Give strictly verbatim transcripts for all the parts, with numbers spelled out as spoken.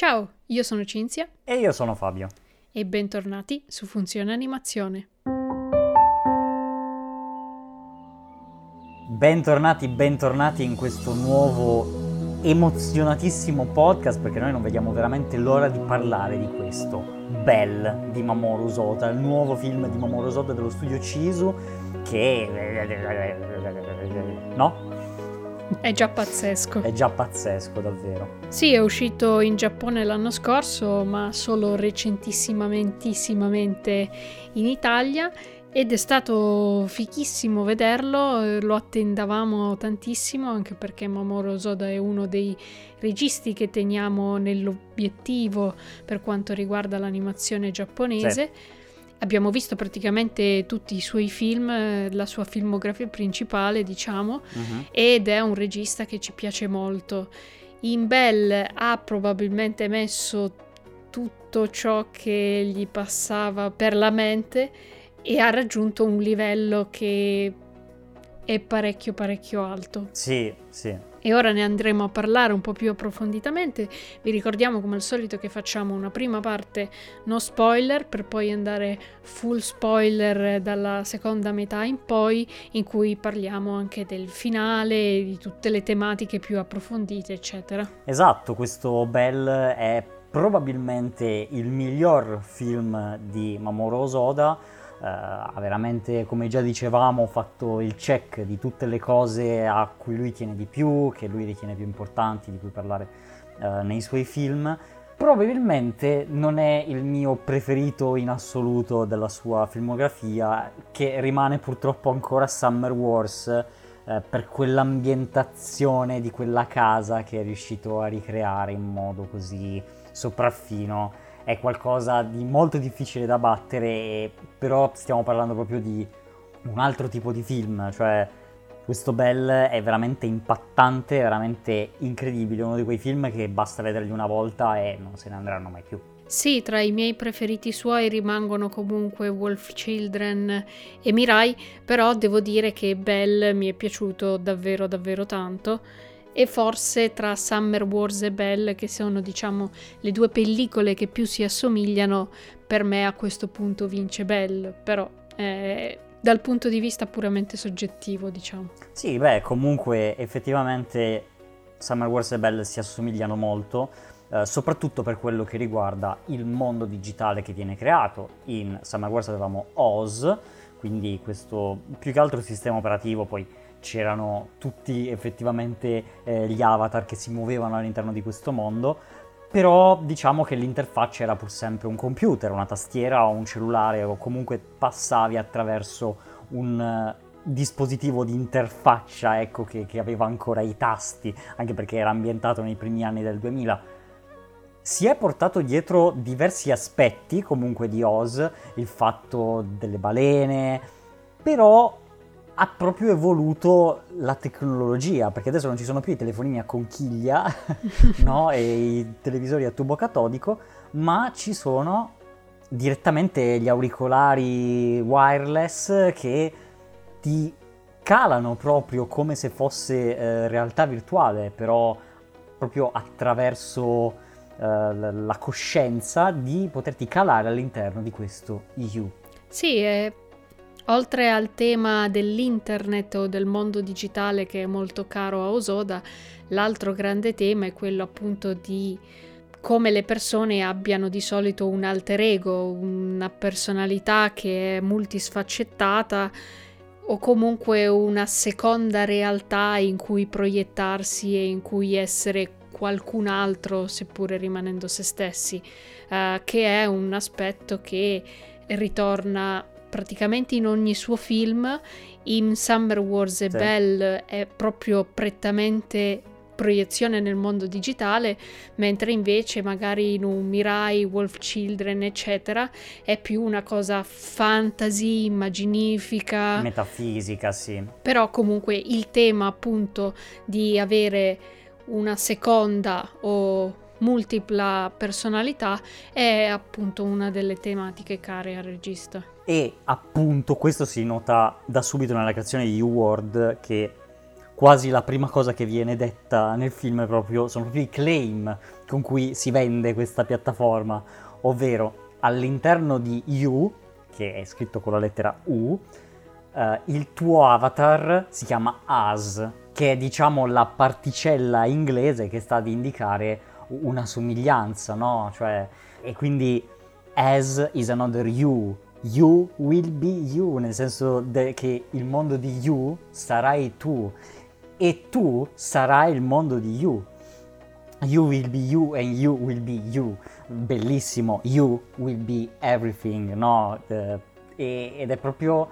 Ciao, io sono Cinzia e io sono Fabio e bentornati su Funzione Animazione. Bentornati, bentornati in questo nuovo emozionatissimo podcast, perché noi non vediamo veramente l'ora di parlare di questo. Belle di Mamoru Hosoda, il nuovo film di Mamoru Hosoda dello studio Chizu che... no? È già pazzesco. È già pazzesco, davvero. Sì, è uscito in Giappone l'anno scorso, ma solo recentissimamentisssimamente in Italia. Ed è stato fichissimo vederlo, lo attendavamo tantissimo, anche perché Mamoru Hosoda è uno dei registi che teniamo nell'obiettivo per quanto riguarda l'animazione giapponese. Sì. Abbiamo visto praticamente tutti i suoi film, la sua filmografia principale, diciamo, uh-huh. Ed è un regista che ci piace molto. In Belle ha probabilmente messo tutto ciò che gli passava per la mente e ha raggiunto un livello che è parecchio parecchio alto. Sì, sì. E ora ne andremo a parlare un po' più approfonditamente. Vi ricordiamo come al solito che facciamo una prima parte no spoiler per poi andare full spoiler dalla seconda metà in poi, in cui parliamo anche del finale, di tutte le tematiche più approfondite eccetera. Esatto, questo Belle è probabilmente il miglior film di Mamoru Hosoda. Ha uh, veramente, come già dicevamo, fatto il check di tutte le cose a cui lui tiene di più, che lui ritiene più importanti, di cui parlare uh, nei suoi film. Probabilmente non è il mio preferito in assoluto della sua filmografia, che rimane purtroppo ancora Summer Wars, uh, per quell'ambientazione di quella casa che è riuscito a ricreare in modo così sopraffino. È qualcosa di molto difficile da battere, però stiamo parlando proprio di un altro tipo di film, cioè questo Belle è veramente impattante, è veramente incredibile, uno di quei film che basta vederli una volta e non se ne andranno mai più. Sì, tra i miei preferiti suoi rimangono comunque Wolf Children e Mirai, però devo dire che Belle mi è piaciuto davvero davvero tanto. E forse tra Summer Wars e Belle, che sono diciamo le due pellicole che più si assomigliano, per me a questo punto vince Belle, però eh, dal punto di vista puramente soggettivo diciamo. Sì, beh, comunque effettivamente Summer Wars e Belle si assomigliano molto, eh, soprattutto per quello che riguarda il mondo digitale che viene creato. In Summer Wars avevamo Oz, quindi questo più che altro sistema operativo, poi c'erano tutti effettivamente eh, gli avatar che si muovevano all'interno di questo mondo, però diciamo che l'interfaccia era pur sempre un computer, una tastiera o un cellulare, o comunque passavi attraverso un uh, dispositivo di interfaccia, ecco, che, che aveva ancora i tasti, anche perché era ambientato nei primi anni del duemila. Si è portato dietro diversi aspetti comunque di Oz, il fatto delle balene, però ha proprio evoluto la tecnologia, perché adesso non ci sono più i telefonini a conchiglia, no? E i televisori a tubo catodico, ma ci sono direttamente gli auricolari wireless che ti calano proprio come se fosse eh, realtà virtuale, però proprio attraverso eh, la coscienza di poterti calare all'interno di questo U. Sì, è... Oltre al tema dell'internet o del mondo digitale che è molto caro a Hosoda, l'altro grande tema è quello appunto di come le persone abbiano di solito un alter ego, una personalità che è multisfaccettata o comunque una seconda realtà in cui proiettarsi e in cui essere qualcun altro, seppure rimanendo se stessi, uh, che è un aspetto che ritorna praticamente in ogni suo film. In Summer Wars e sì. Belle è proprio prettamente proiezione nel mondo digitale, mentre invece magari in un Mirai, Wolf Children eccetera è più una cosa fantasy, immaginifica, metafisica. Sì, però comunque il tema appunto di avere una seconda o multipla personalità è appunto una delle tematiche care al regista. E appunto questo si nota da subito nella creazione di You World, che quasi la prima cosa che viene detta nel film è proprio, sono proprio i claim con cui si vende questa piattaforma, ovvero all'interno di You, che è scritto con la lettera U, eh, il tuo avatar si chiama Oz, che è diciamo la particella inglese che sta ad indicare una somiglianza, no? Cioè, e quindi as is another you, you will be you, nel senso de- che il mondo di You sarai tu, e tu sarai il mondo di You. You will be you and you will be you. Bellissimo, you will be everything, no? Eh, ed è proprio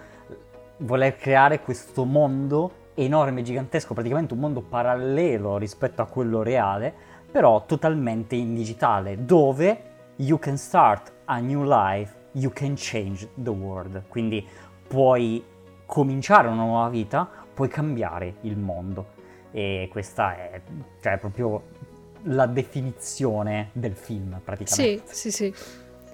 voler creare questo mondo enorme, gigantesco, praticamente un mondo parallelo rispetto a quello reale, però totalmente in digitale, dove you can start a new life, you can change the world. Quindi puoi cominciare una nuova vita, puoi cambiare il mondo. E questa è, cioè, è proprio la definizione del film, praticamente. Sì, sì, sì.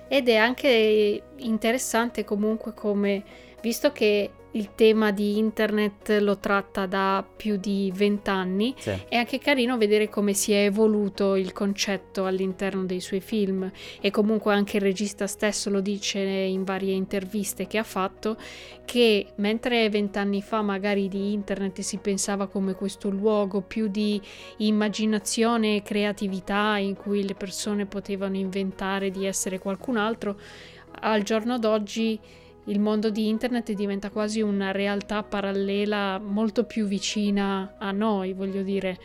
Ed è anche interessante comunque come, visto che il tema di internet lo tratta da più di vent'anni, sì, è anche carino vedere come si è evoluto il concetto all'interno dei suoi film, e comunque anche il regista stesso lo dice in varie interviste che ha fatto, che mentre vent'anni fa magari di internet si pensava come questo luogo più di immaginazione e creatività in cui le persone potevano inventare di essere qualcun altro, al giorno d'oggi il mondo di internet diventa quasi una realtà parallela molto più vicina a noi, voglio dire.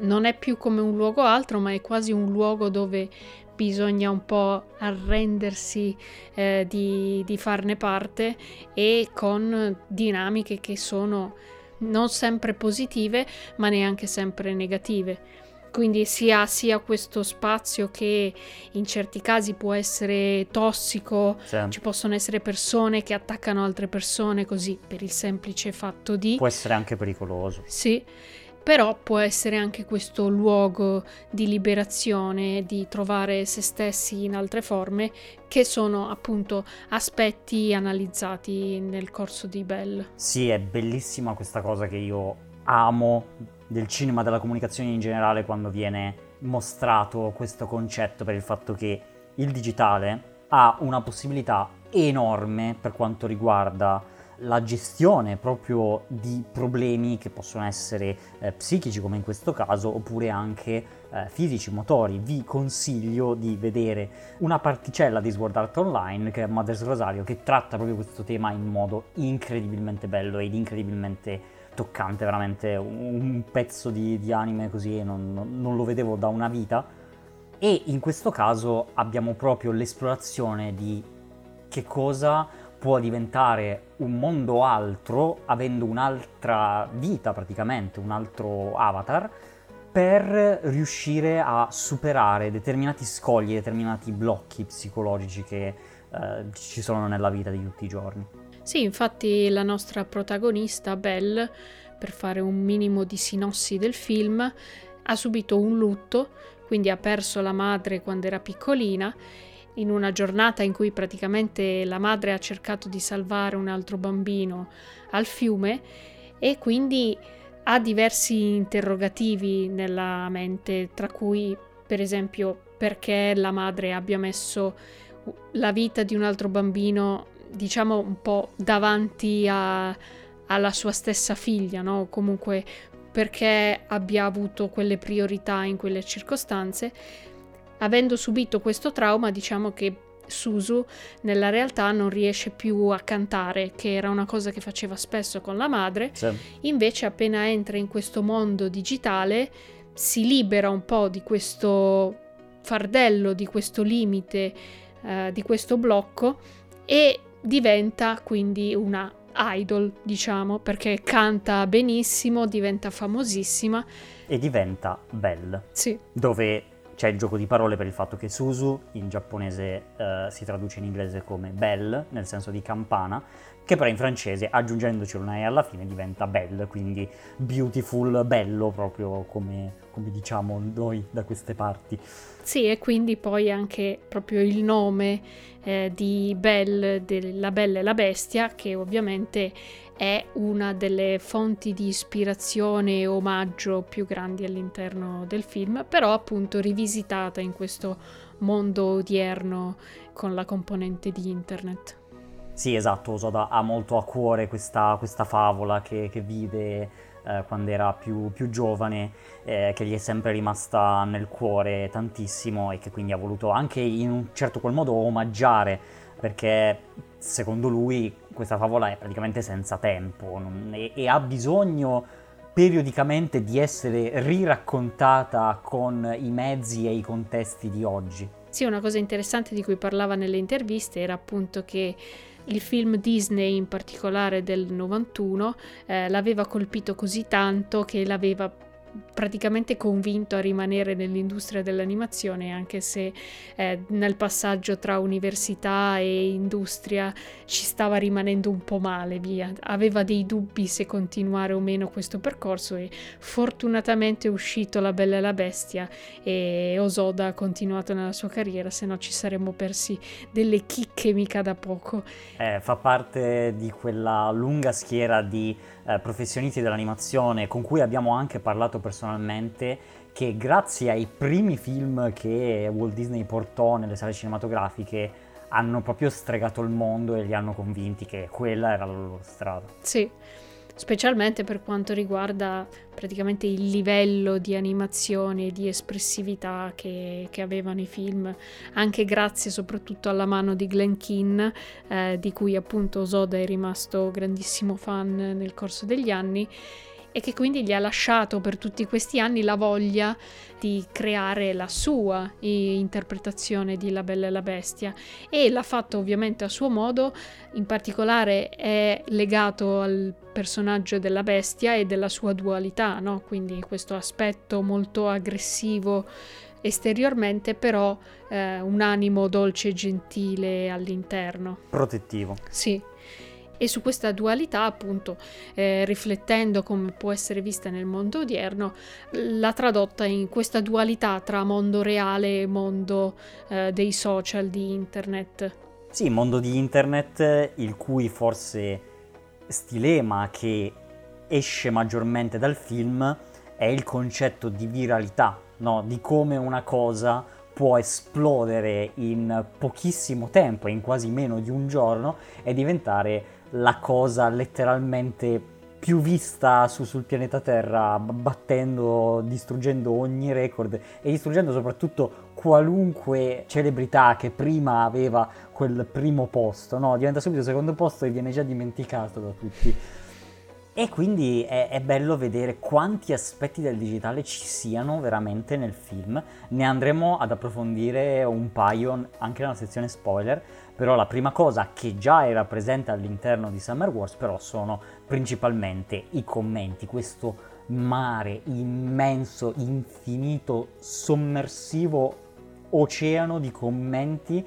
Non è più come un luogo altro, ma è quasi un luogo dove bisogna un po' arrendersi eh, di, di farne parte, e con dinamiche che sono non sempre positive, ma neanche sempre negative. Quindi si ha sia questo spazio che in certi casi può essere tossico, sì, ci possono essere persone che attaccano altre persone così per il semplice fatto di... Può essere anche pericoloso. Sì, però può essere anche questo luogo di liberazione, di trovare se stessi in altre forme, che sono appunto aspetti analizzati nel corso di Belle. Sì, è bellissima questa cosa che io amo del cinema, della comunicazione in generale, quando viene mostrato questo concetto, per il fatto che il digitale ha una possibilità enorme per quanto riguarda la gestione proprio di problemi che possono essere eh, psichici, come in questo caso, oppure anche eh, fisici, motori. Vi consiglio di vedere una particella di Sword Art Online, che è Mother's Rosario, che tratta proprio questo tema in modo incredibilmente bello ed incredibilmente toccante, veramente un pezzo di, di anime così, non, non, non lo vedevo da una vita. E in questo caso abbiamo proprio l'esplorazione di che cosa può diventare un mondo altro, avendo un'altra vita praticamente, un altro avatar, per riuscire a superare determinati scogli, determinati blocchi psicologici che eh, ci sono nella vita di tutti i giorni. Sì, infatti la nostra protagonista, Belle, per fare un minimo di sinossi del film, ha subito un lutto, quindi ha perso la madre quando era piccolina, in una giornata in cui praticamente la madre ha cercato di salvare un altro bambino al fiume, e quindi ha diversi interrogativi nella mente, tra cui per esempio perché la madre abbia messo la vita di un altro bambino, diciamo, un po' davanti a, alla sua stessa figlia, no? Comunque perché abbia avuto quelle priorità in quelle circostanze. Avendo subito questo trauma, diciamo che Suzu nella realtà non riesce più a cantare, che era una cosa che faceva spesso con la madre, sì. Invece appena entra in questo mondo digitale si libera un po' di questo fardello, di questo limite, eh, di questo blocco, e diventa quindi una idol, diciamo, perché canta benissimo, diventa famosissima. E diventa Belle. Sì. Dove c'è il gioco di parole per il fatto che Suzu in giapponese eh, si traduce in inglese come Belle, nel senso di campana, che però in francese, aggiungendoci una E alla fine, diventa Belle, quindi beautiful, bello, proprio come, come diciamo noi da queste parti. Sì, e quindi poi anche proprio il nome eh, di Belle, della Bella e la Bestia, che ovviamente è una delle fonti di ispirazione e omaggio più grandi all'interno del film, però appunto rivisitata in questo mondo odierno con la componente di internet. Sì, esatto, Hosoda ha molto a cuore questa, questa favola che, che vive eh, quando era più, più giovane, eh, che gli è sempre rimasta nel cuore tantissimo e che quindi ha voluto anche in un certo qual modo omaggiare, perché secondo lui questa favola è praticamente senza tempo non, e, e ha bisogno periodicamente di essere riraccontata con i mezzi e i contesti di oggi. Sì, una cosa interessante di cui parlava nelle interviste era appunto che il film Disney, in particolare del novantuno, eh, l'aveva colpito così tanto che l'aveva praticamente convinto a rimanere nell'industria dell'animazione, anche se eh, nel passaggio tra università e industria ci stava rimanendo un po' male, via. Aveva dei dubbi se continuare o meno questo percorso e fortunatamente è uscito La Bella e la Bestia e Hosoda ha continuato nella sua carriera, se no ci saremmo persi delle chicche mica da poco. Eh, fa parte di quella lunga schiera di eh, professionisti dell'animazione con cui abbiamo anche parlato personalmente, che grazie ai primi film che Walt Disney portò nelle sale cinematografiche hanno proprio stregato il mondo e li hanno convinti che quella era la loro strada. Sì, specialmente per quanto riguarda praticamente il livello di animazione e di espressività che, che avevano i film, anche grazie soprattutto alla mano di Glen Keane, eh, di cui appunto Hosoda è rimasto grandissimo fan nel corso degli anni, e che quindi gli ha lasciato per tutti questi anni la voglia di creare la sua interpretazione di La Bella e la Bestia, e l'ha fatto ovviamente a suo modo. In particolare è legato al personaggio della bestia e della sua dualità, no? Quindi questo aspetto molto aggressivo esteriormente, però eh, un animo dolce e gentile all'interno. Protettivo. Sì. E su questa dualità appunto eh, riflettendo come può essere vista nel mondo odierno, l'ha tradotta in questa dualità tra mondo reale e mondo eh, dei social, di internet. Sì, mondo di internet il cui forse stilema che esce maggiormente dal film è il concetto di viralità, no? Di come una cosa può esplodere in pochissimo tempo, in quasi meno di un giorno, e diventare la cosa letteralmente più vista su, sul pianeta Terra, battendo, distruggendo ogni record e distruggendo soprattutto qualunque celebrità che prima aveva quel primo posto, no? Diventa subito secondo posto e viene già dimenticato da tutti. E quindi è, è bello vedere quanti aspetti del digitale ci siano veramente nel film. Ne andremo ad approfondire un paio anche nella sezione spoiler, però la prima cosa che già era presente all'interno di Summer Wars però sono principalmente i commenti, questo mare immenso, infinito, sommersivo oceano di commenti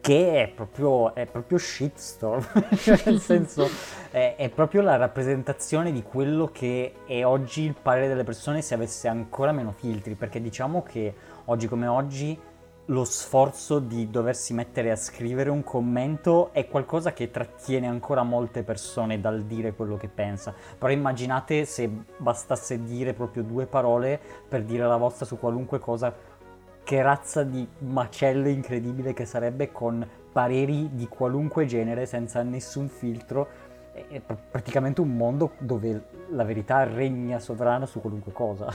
che è proprio, è proprio shitstorm, cioè nel senso è, è proprio la rappresentazione di quello che è oggi il parere delle persone se avesse ancora meno filtri, perché diciamo che oggi come oggi lo sforzo di doversi mettere a scrivere un commento è qualcosa che trattiene ancora molte persone dal dire quello che pensa, però immaginate se bastasse dire proprio due parole per dire la vostra su qualunque cosa. Che razza di macello incredibile che sarebbe, con pareri di qualunque genere senza nessun filtro, è praticamente un mondo dove la verità regna sovrana su qualunque cosa.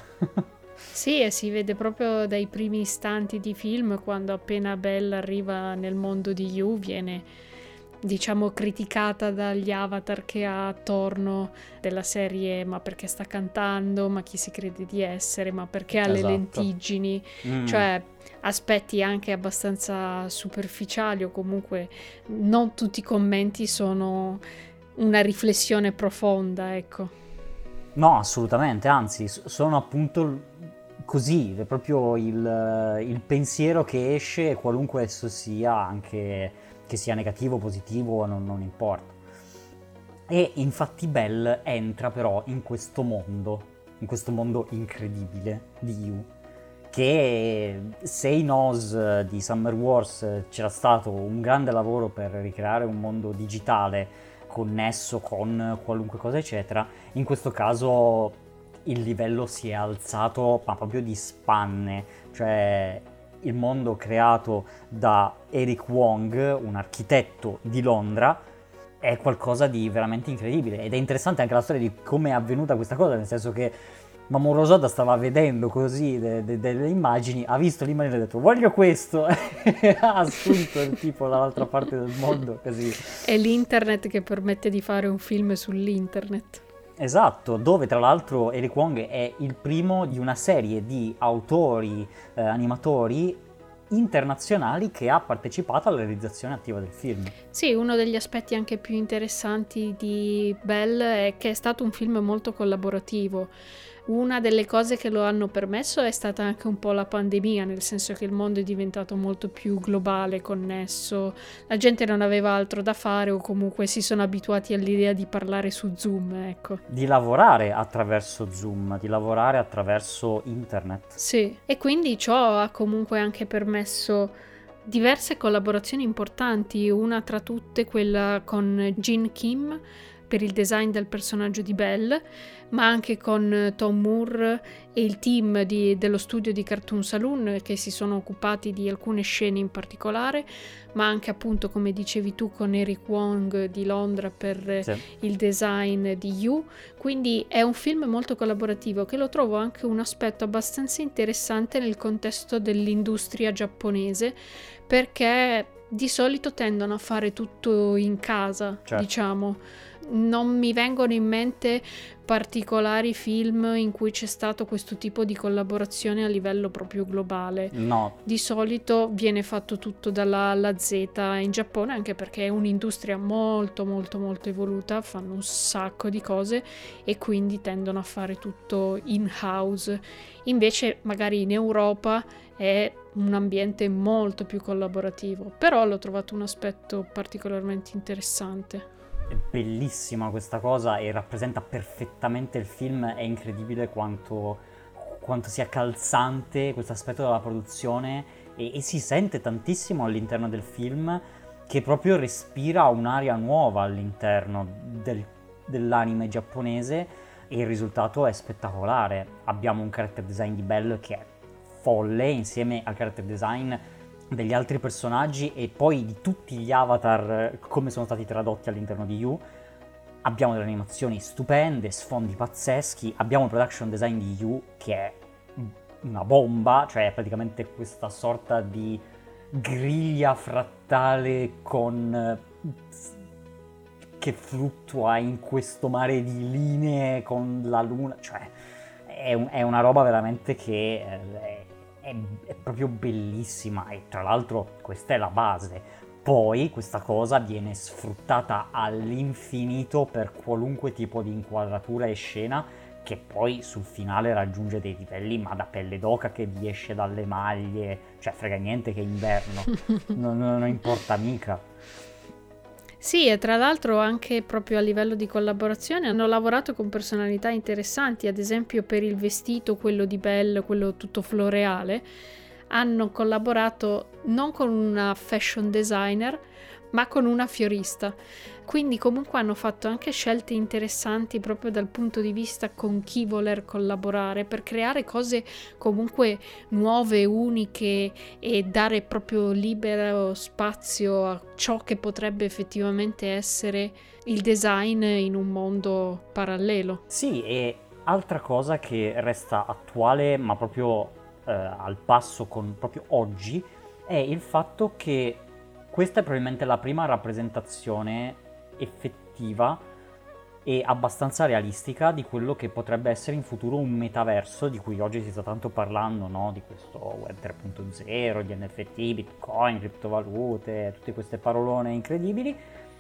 Sì, e si vede proprio dai primi istanti di film, quando appena Belle arriva nel mondo di You viene, diciamo, criticata dagli avatar che ha attorno, della serie ma perché sta cantando, ma chi si crede di essere, ma perché ha le esatto. lentiggini, mm. cioè aspetti anche abbastanza superficiali, o comunque non tutti i commenti sono una riflessione profonda, ecco. No, assolutamente, anzi sono appunto così, è proprio il, il pensiero che esce, qualunque esso sia, anche che sia negativo o positivo, non, non importa. E infatti Belle entra però in questo mondo, in questo mondo incredibile di You, che se in Oz di Summer Wars c'era stato un grande lavoro per ricreare un mondo digitale connesso con qualunque cosa eccetera, in questo caso il livello si è alzato ma proprio di spanne, cioè il mondo creato da Eric Wong, un architetto di Londra, è qualcosa di veramente incredibile, ed è interessante anche la storia di come è avvenuta questa cosa, nel senso che Mamoru Hosoda stava vedendo così de- de- delle immagini, ha visto l'immagine e ha detto voglio questo, ha assunto il tipo dall'altra parte del mondo, così. È l'internet che permette di fare un film sull'internet. Esatto, dove tra l'altro Eric Wong è il primo di una serie di autori, eh, animatori internazionali che ha partecipato alla realizzazione attiva del film. Sì, uno degli aspetti anche più interessanti di Belle è che è stato un film molto collaborativo. Una delle cose che lo hanno permesso è stata anche un po' la pandemia, nel senso che il mondo è diventato molto più globale, connesso, la gente non aveva altro da fare o comunque si sono abituati all'idea di parlare su Zoom, ecco. Di lavorare attraverso Zoom, di lavorare attraverso internet. Sì, e quindi ciò ha comunque anche permesso diverse collaborazioni importanti, una tra tutte quella con Jin Kim, per il design del personaggio di Belle, ma anche con Tom Moore e il team di, dello studio di Cartoon Saloon che si sono occupati di alcune scene in particolare, ma anche appunto come dicevi tu con Eric Wong di Londra per sì. il design di U. Quindi è un film molto collaborativo che lo trovo anche un aspetto abbastanza interessante nel contesto dell'industria giapponese, perché di solito tendono a fare tutto in casa, certo. diciamo. Non mi vengono in mente particolari film in cui c'è stato questo tipo di collaborazione a livello proprio globale. No. Di solito viene fatto tutto dalla A alla Z in Giappone, anche perché è un'industria molto molto molto evoluta, fanno un sacco di cose e quindi tendono a fare tutto in-house. Invece magari in Europa è un ambiente molto più collaborativo, però l'ho trovato un aspetto particolarmente interessante. È bellissima questa cosa e rappresenta perfettamente il film, è incredibile quanto, quanto sia calzante questo aspetto della produzione e, e si sente tantissimo all'interno del film, che proprio respira un'aria nuova all'interno del, dell'anime giapponese, e il risultato è spettacolare. Abbiamo un character design di Belle che è folle insieme al character design degli altri personaggi e poi di tutti gli avatar come sono stati tradotti all'interno di You. Abbiamo delle animazioni stupende, sfondi pazzeschi, abbiamo il production design di You che è una bomba, cioè è praticamente questa sorta di griglia frattale con che fluttua in questo mare di linee con la luna, cioè è, un... è una roba veramente che è... è proprio bellissima, e tra l'altro questa è la base, poi questa cosa viene sfruttata all'infinito per qualunque tipo di inquadratura e scena, che poi sul finale raggiunge dei livelli ma da pelle d'oca, che vi esce dalle maglie, cioè frega niente che è inverno, non, non importa mica. Sì, e tra l'altro anche proprio a livello di collaborazione hanno lavorato con personalità interessanti, ad esempio per il vestito, quello di Belle, quello tutto floreale, hanno collaborato non con una fashion designer, ma con una fiorista. Quindi comunque hanno fatto anche scelte interessanti proprio dal punto di vista con chi voler collaborare, per creare cose comunque nuove, uniche e dare proprio libero spazio a ciò che potrebbe effettivamente essere il design in un mondo parallelo. Sì, e altra cosa che resta attuale ma proprio eh, al passo con proprio oggi è il fatto che questa è probabilmente la prima rappresentazione effettiva e abbastanza realistica di quello che potrebbe essere in futuro un metaverso, di cui oggi si sta tanto parlando, no? Di questo web tre punto zero, gli N F T, bitcoin, criptovalute, tutte queste parolone incredibili,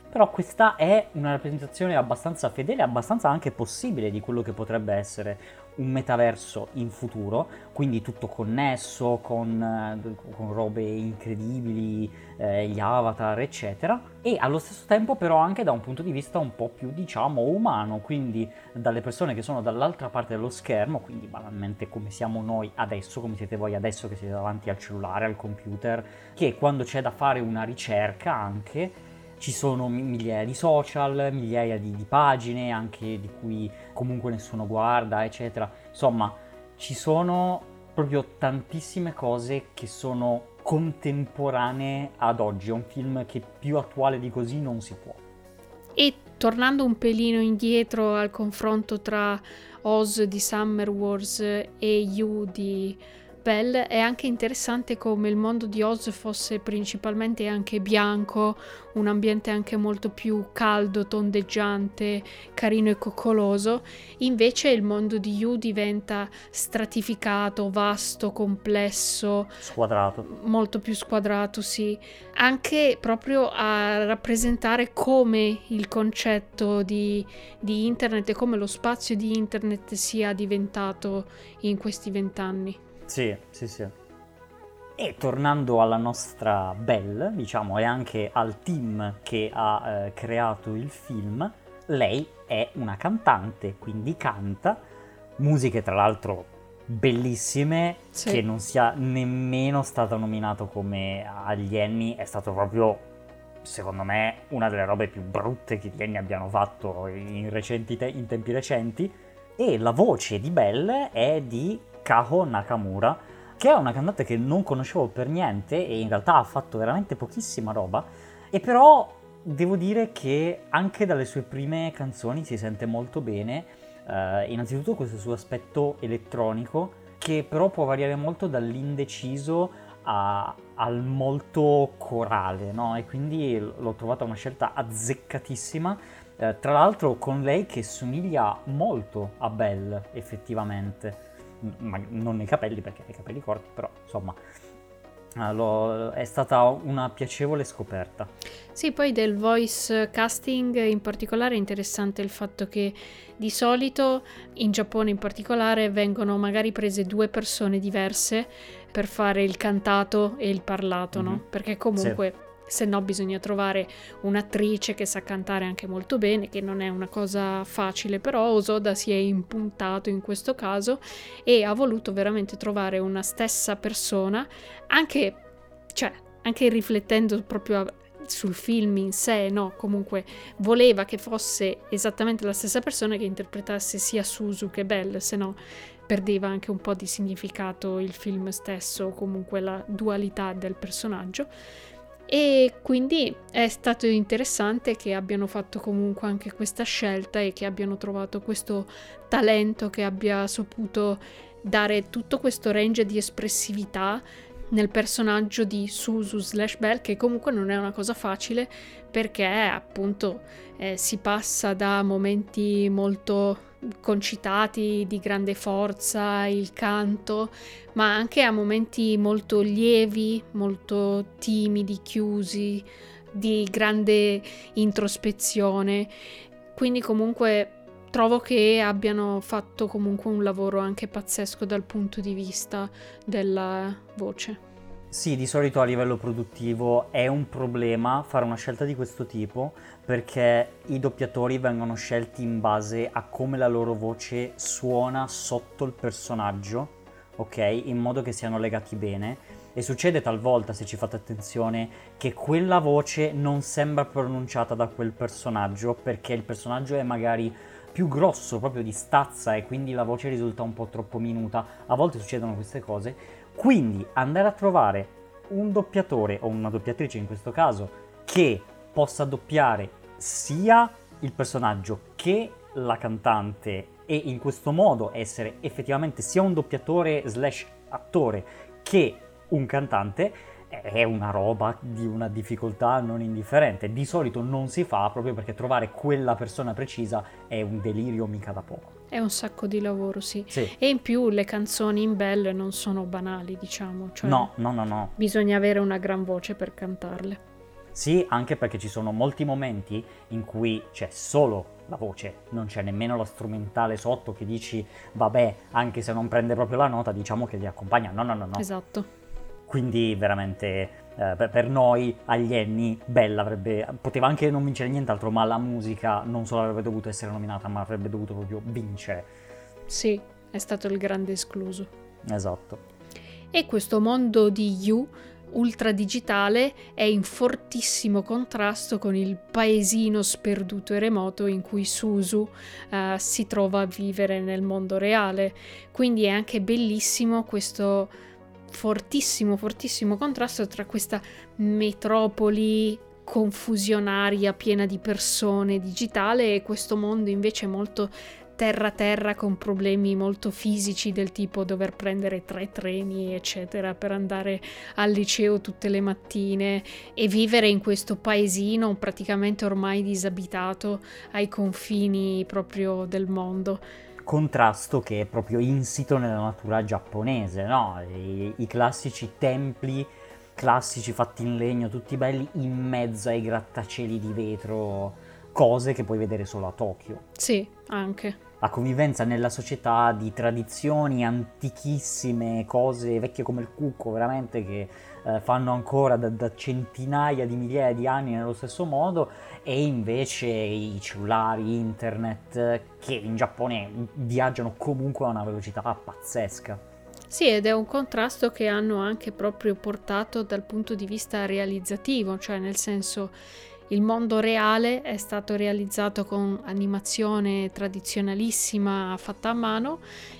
però questa è una rappresentazione abbastanza fedele, abbastanza anche possibile di quello che potrebbe essere un metaverso in futuro, quindi tutto connesso con, con robe incredibili, eh, gli avatar eccetera, e allo stesso tempo però anche da un punto di vista un po' più diciamo umano, quindi dalle persone che sono dall'altra parte dello schermo, quindi banalmente come siamo noi adesso, come siete voi adesso che siete davanti al cellulare, al computer, che quando c'è da fare una ricerca anche Ci sono migliaia di social, migliaia di, di pagine, anche di cui comunque nessuno guarda, eccetera. Insomma, ci sono proprio tantissime cose che sono contemporanee ad oggi. È un film che più attuale di così non si può. E tornando un pelino indietro al confronto tra Oz di Summer Wars e You di Belle, è anche interessante come il mondo di Oz fosse principalmente anche bianco, un ambiente anche molto più caldo, tondeggiante, carino e coccoloso. Invece il mondo di You diventa stratificato, vasto, complesso, squadrato, molto più squadrato, sì, anche proprio a rappresentare come il concetto di, di internet e come lo spazio di internet sia diventato in questi vent'anni. Sì, sì, sì. E tornando alla nostra Belle, diciamo, e anche al team che ha eh, creato il film, lei è una cantante, quindi canta, musiche tra l'altro bellissime, sì, che non sia nemmeno stata nominata come agli Emmy, è stato proprio, secondo me, una delle robe più brutte che gli Emmy abbiano fatto in, recenti te- in tempi recenti, e la voce di Belle è di Kaho Nakamura, che è una cantante che non conoscevo per niente e in realtà ha fatto veramente pochissima roba, e però devo dire che anche dalle sue prime canzoni si sente molto bene, eh, innanzitutto questo suo aspetto elettronico che però può variare molto dall'indeciso a, al molto corale, no? E quindi l'ho trovata una scelta azzeccatissima, eh, tra l'altro con lei che somiglia molto a Belle effettivamente. Ma non nei capelli, perché ha i capelli corti, però insomma è stata una piacevole scoperta. Sì, poi del voice casting in particolare è interessante il fatto che di solito in Giappone in particolare vengono magari prese due persone diverse per fare il cantato e il parlato, mm-hmm. no? Perché comunque... Sì. Se no bisogna trovare un'attrice che sa cantare anche molto bene, che non è una cosa facile, però Hosoda si è impuntato in questo caso e ha voluto veramente trovare una stessa persona, anche, cioè, anche riflettendo proprio a, sul film in sé, no? Comunque voleva che fosse esattamente la stessa persona che interpretasse sia Suzu che Belle, se no perdeva anche un po' di significato il film stesso, comunque la dualità del personaggio. E quindi è stato interessante che abbiano fatto comunque anche questa scelta e che abbiano trovato questo talento che abbia saputo dare tutto questo range di espressività nel personaggio di Suzu slash Belle, che comunque non è una cosa facile, perché appunto eh, si passa da momenti molto concitati, di grande forza, il canto, ma anche a momenti molto lievi, molto timidi, chiusi, di grande introspezione. Quindi comunque trovo che abbiano fatto comunque un lavoro anche pazzesco dal punto di vista della voce. Sì, di solito a livello produttivo è un problema fare una scelta di questo tipo, perché i doppiatori vengono scelti in base a come la loro voce suona sotto il personaggio, ok? In modo che siano legati bene, e succede talvolta, se ci fate attenzione, che quella voce non sembra pronunciata da quel personaggio, perché il personaggio è magari più grosso, proprio di stazza, e quindi la voce risulta un po' troppo minuta. A volte succedono queste cose. Quindi andare a trovare un doppiatore o una doppiatrice in questo caso che possa doppiare sia il personaggio che la cantante, e in questo modo essere effettivamente sia un doppiatore slash attore che un cantante, è una roba di una difficoltà non indifferente. Di solito non si fa, proprio perché trovare quella persona precisa è un delirio mica da poco. È un sacco di lavoro, sì. sì. E in più le canzoni in Belle non sono banali, diciamo. Cioè, no, no, no, no. Bisogna avere una gran voce per cantarle. Sì, anche perché ci sono molti momenti in cui c'è solo la voce, non c'è nemmeno la strumentale sotto che dici, vabbè, anche se non prende proprio la nota, diciamo che li accompagna. No, no, no, no. Esatto. Quindi veramente eh, per noi agli Emmy Belle avrebbe, poteva anche non vincere nient'altro, ma la musica non solo avrebbe dovuto essere nominata, ma avrebbe dovuto proprio vincere. Sì, è stato il grande escluso. Esatto. E questo mondo di You ultra digitale è in fortissimo contrasto con il paesino sperduto e remoto in cui Suzu eh, si trova a vivere nel mondo reale. Quindi è anche bellissimo questo fortissimo, fortissimo contrasto tra questa metropoli confusionaria piena di persone digitale e questo mondo invece molto terra-terra con problemi molto fisici del tipo dover prendere tre treni eccetera per andare al liceo tutte le mattine e vivere in questo paesino praticamente ormai disabitato ai confini proprio del mondo. Contrasto che è proprio insito nella natura giapponese, no? I, i classici templi classici fatti in legno tutti belli in mezzo ai grattacieli di vetro, cose che puoi vedere solo a Tokyo. Sì, anche. La convivenza nella società di tradizioni antichissime, cose vecchie come il cucco, veramente che eh, fanno ancora da, da centinaia di migliaia di anni nello stesso modo, e invece i cellulari, internet, che in Giappone viaggiano comunque a una velocità pazzesca. Sì, ed è un contrasto che hanno anche proprio portato dal punto di vista realizzativo, cioè nel senso il mondo reale è stato realizzato con animazione tradizionalissima fatta a mano,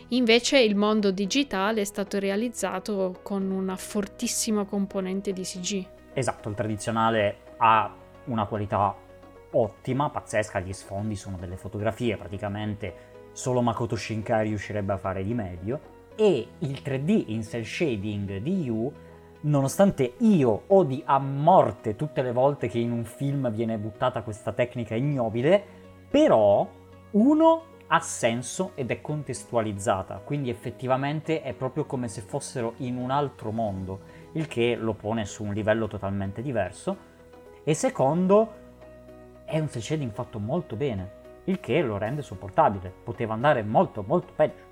invece il mondo digitale è stato realizzato con una fortissima componente di C G. Esatto, il tradizionale ha una qualità ottima, pazzesca, gli sfondi sono delle fotografie, praticamente solo Makoto Shinkai riuscirebbe a fare di meglio, e il tre D in cel shading di U, nonostante io odi a morte tutte le volte che in un film viene buttata questa tecnica ignobile, però uno ha senso ed è contestualizzata, quindi effettivamente è proprio come se fossero in un altro mondo, il che lo pone su un livello totalmente diverso, e secondo è un cel shading fatto molto bene, il che lo rende sopportabile, poteva andare molto molto peggio.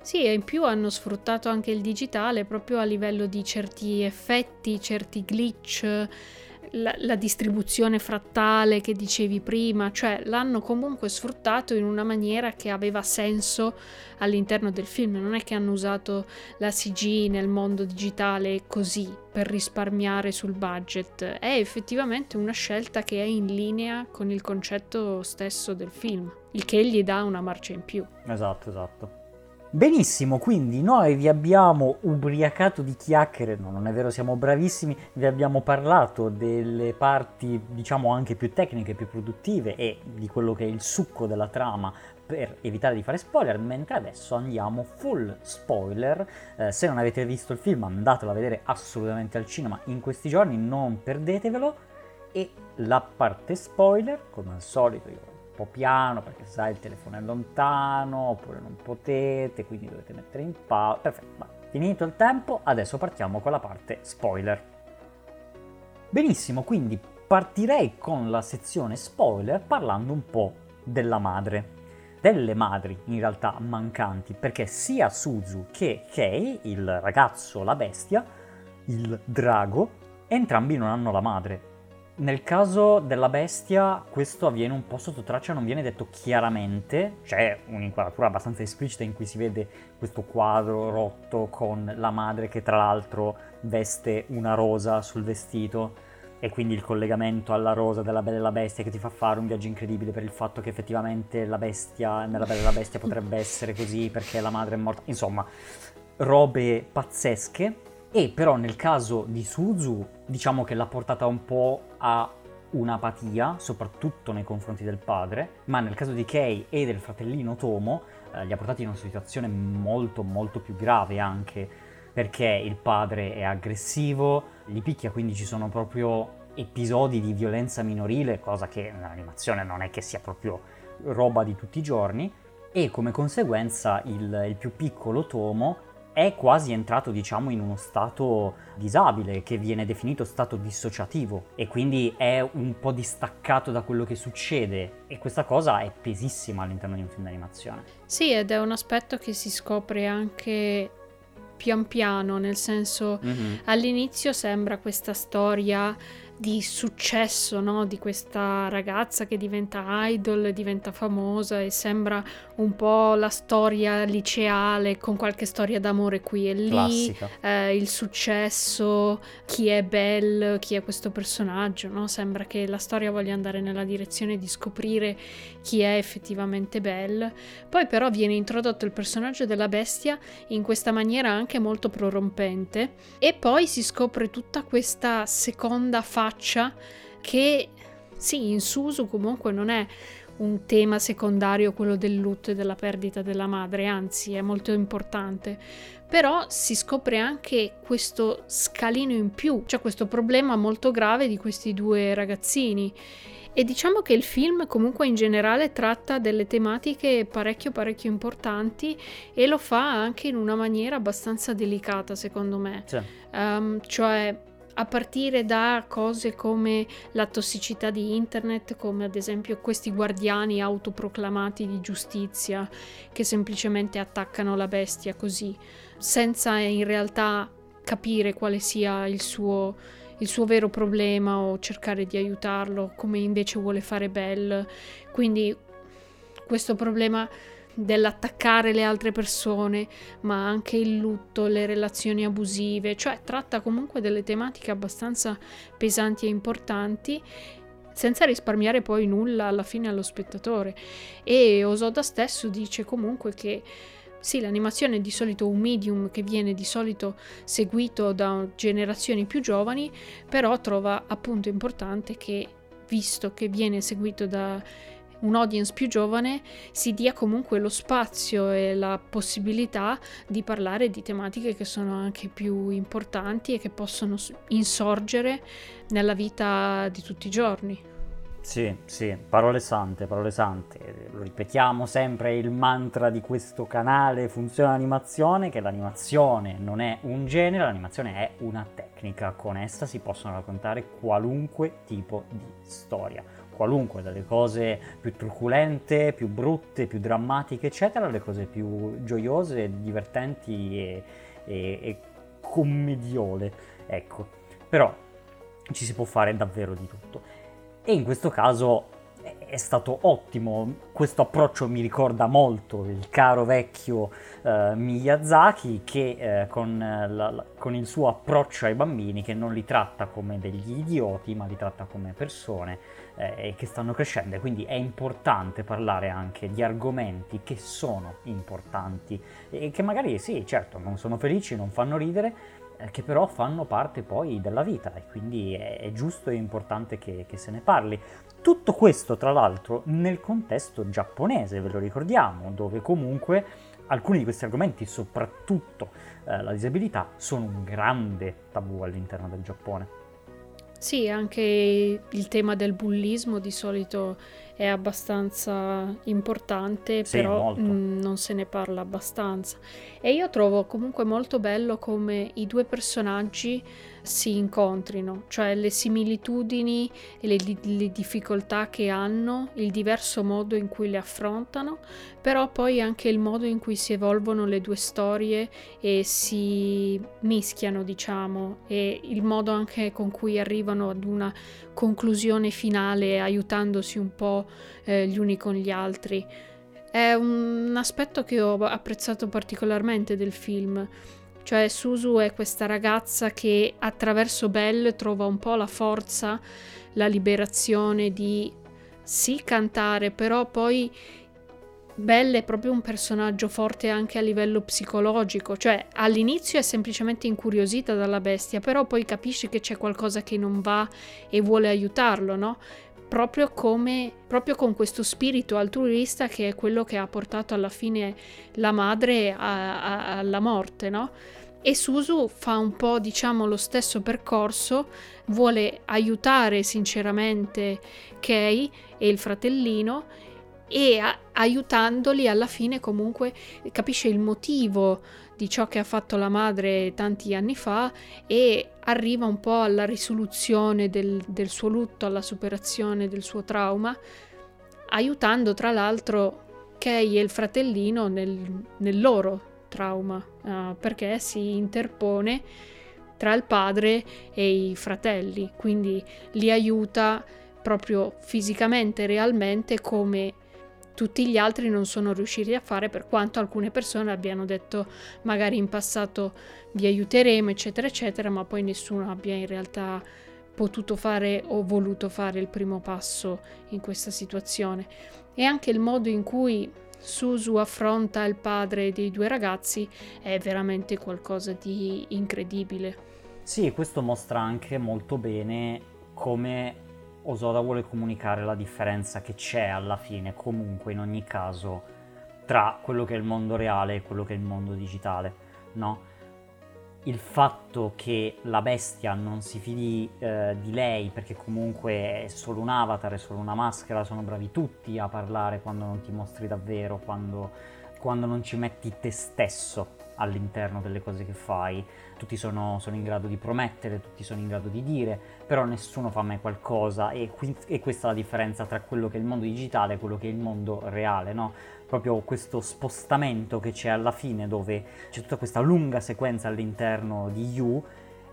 Sì, e in più hanno sfruttato anche il digitale proprio a livello di certi effetti, certi glitch, la, la distribuzione frattale che dicevi prima, cioè l'hanno comunque sfruttato in una maniera che aveva senso all'interno del film, non è che hanno usato la C G nel mondo digitale così per risparmiare sul budget, è effettivamente una scelta che è in linea con il concetto stesso del film, il che gli dà una marcia in più. Esatto, esatto. Benissimo, quindi noi vi abbiamo ubriacato di chiacchiere, no, non è vero, siamo bravissimi, vi abbiamo parlato delle parti diciamo anche più tecniche, più produttive e di quello che è il succo della trama per evitare di fare spoiler, mentre adesso andiamo full spoiler, eh, se non avete visto il film andatelo a vedere assolutamente al cinema in questi giorni, non perdetevelo, e la parte spoiler, come al solito io piano perché sai il telefono è lontano oppure non potete, quindi dovete mettere in pausa. Perfetto, va. Finito il tempo, adesso partiamo con la parte spoiler. Benissimo, quindi partirei con la sezione spoiler parlando un po' della madre, delle madri in realtà mancanti, perché sia Suzu che Kei, il ragazzo, la bestia, il drago, entrambi non hanno la madre. Nel caso della bestia questo avviene un po' sotto traccia, non viene detto chiaramente, c'è un'inquadratura abbastanza esplicita in cui si vede questo quadro rotto con la madre che tra l'altro veste una rosa sul vestito, e quindi il collegamento alla rosa della Bella e la Bestia che ti fa fare un viaggio incredibile per il fatto che effettivamente la bestia nella Bella e la Bestia potrebbe essere così perché la madre è morta, insomma robe pazzesche. E però nel caso di Suzu diciamo che l'ha portata un po' a un'apatia, soprattutto nei confronti del padre, ma nel caso di Kei e del fratellino Tomo eh, li ha portati in una situazione molto molto più grave, anche perché il padre è aggressivo, li picchia, quindi ci sono proprio episodi di violenza minorile, cosa che nell'animazione non è che sia proprio roba di tutti i giorni, e come conseguenza il, il più piccolo Tomo è quasi entrato diciamo in uno stato disabile che viene definito stato dissociativo, e quindi è un po' distaccato da quello che succede, e questa cosa è pesissima all'interno di un film d'animazione. Sì, ed è un aspetto che si scopre anche pian piano, nel senso mm-hmm. all'inizio sembra questa storia di successo, no? Di questa ragazza che diventa idol, diventa famosa e sembra un po' la storia liceale con qualche storia d'amore qui e lì, eh, il successo, chi è Belle, chi è questo personaggio, no? Sembra che la storia voglia andare nella direzione di scoprire chi è effettivamente Belle. Poi però viene introdotto il personaggio della bestia in questa maniera anche molto prorompente e poi si scopre tutta questa seconda fase che sì, in Suzu comunque non è un tema secondario quello del lutto e della perdita della madre, anzi è molto importante, però si scopre anche questo scalino in più, cioè questo problema molto grave di questi due ragazzini. E diciamo che il film comunque in generale tratta delle tematiche parecchio parecchio importanti e lo fa anche in una maniera abbastanza delicata, secondo me. Sì. um, cioè a partire da cose come la tossicità di internet, come ad esempio questi guardiani autoproclamati di giustizia che semplicemente attaccano la bestia così, senza in realtà capire quale sia il suo, il suo vero problema o cercare di aiutarlo, come invece vuole fare Belle. Quindi questo problema dell'attaccare le altre persone, ma anche il lutto, le relazioni abusive, cioè tratta comunque delle tematiche abbastanza pesanti e importanti, senza risparmiare poi nulla alla fine allo spettatore. E Hosoda stesso dice comunque che sì, l'animazione è di solito un medium che viene di solito seguito da generazioni più giovani, però trova appunto importante che, visto che viene seguito da un audience più giovane, si dia comunque lo spazio e la possibilità di parlare di tematiche che sono anche più importanti e che possono insorgere nella vita di tutti i giorni. Sì, sì, parole sante, parole sante. Lo ripetiamo sempre, il mantra di questo canale Funzione Animazione, che l'animazione non è un genere, l'animazione è una tecnica. Con essa si possono raccontare qualunque tipo di storia, qualunque, dalle cose più truculente, più brutte, più drammatiche, eccetera, alle cose più gioiose, divertenti e, e, e commediole, ecco. Però ci si può fare davvero di tutto. E in questo caso è stato ottimo, questo approccio mi ricorda molto il caro vecchio eh, Miyazaki, che eh, con, la, la, con il suo approccio ai bambini, che non li tratta come degli idioti, ma li tratta come persone e che stanno crescendo, quindi è importante parlare anche di argomenti che sono importanti e che magari sì, certo, non sono felici, non fanno ridere, che però fanno parte poi della vita e quindi è, è giusto e importante che, che se ne parli. Tutto questo, tra l'altro, nel contesto giapponese, ve lo ricordiamo, dove comunque alcuni di questi argomenti, soprattutto eh, la disabilità, sono un grande tabù all'interno del Giappone. Sì, anche il tema del bullismo di solito è abbastanza importante, sì, però mh, non se ne parla abbastanza. E io trovo comunque molto bello come i due personaggi si incontrino, cioè le similitudini e le, le difficoltà che hanno, il diverso modo in cui le affrontano, però poi anche il modo in cui si evolvono le due storie e si mischiano, diciamo, e il modo anche con cui arrivano ad una conclusione finale aiutandosi un po' eh, gli uni con gli altri. È un aspetto che ho apprezzato particolarmente del film. Cioè Suzu è questa ragazza che attraverso Belle trova un po' la forza, la liberazione di sì cantare, però poi Belle è proprio un personaggio forte anche a livello psicologico, cioè all'inizio è semplicemente incuriosita dalla bestia, però poi capisce che c'è qualcosa che non va e vuole aiutarlo, no? Proprio come, proprio con questo spirito altruista che è quello che ha portato alla fine la madre a, a, alla morte, no? E Suzu fa un po', diciamo, lo stesso percorso, vuole aiutare sinceramente Kei e il fratellino e a, aiutandoli alla fine comunque capisce il motivo di ciò che ha fatto la madre tanti anni fa e arriva un po' alla risoluzione del, del suo lutto, alla superazione del suo trauma, aiutando tra l'altro Kei e il fratellino nel, nel loro trauma, uh, perché si interpone tra il padre e i fratelli, quindi li aiuta proprio fisicamente, realmente, come tutti gli altri non sono riusciti a fare, per quanto alcune persone abbiano detto magari in passato vi aiuteremo eccetera eccetera, ma poi nessuno abbia in realtà potuto fare o voluto fare il primo passo in questa situazione. E anche il modo in cui Suzu affronta il padre dei due ragazzi è veramente qualcosa di incredibile. Sì, questo mostra anche molto bene come Hosoda vuole comunicare la differenza che c'è alla fine, comunque in ogni caso, tra quello che è il mondo reale e quello che è il mondo digitale, no? Il fatto che la bestia non si fidi eh, di lei, perché comunque è solo un avatar, è solo una maschera, sono bravi tutti a parlare quando non ti mostri davvero, quando, quando non ci metti te stesso all'interno delle cose che fai. Tutti sono, sono in grado di promettere, tutti sono in grado di dire, però nessuno fa mai qualcosa, e, qui, e questa è la differenza tra quello che è il mondo digitale e quello che è il mondo reale, no? Proprio questo spostamento che c'è alla fine, dove c'è tutta questa lunga sequenza all'interno di You,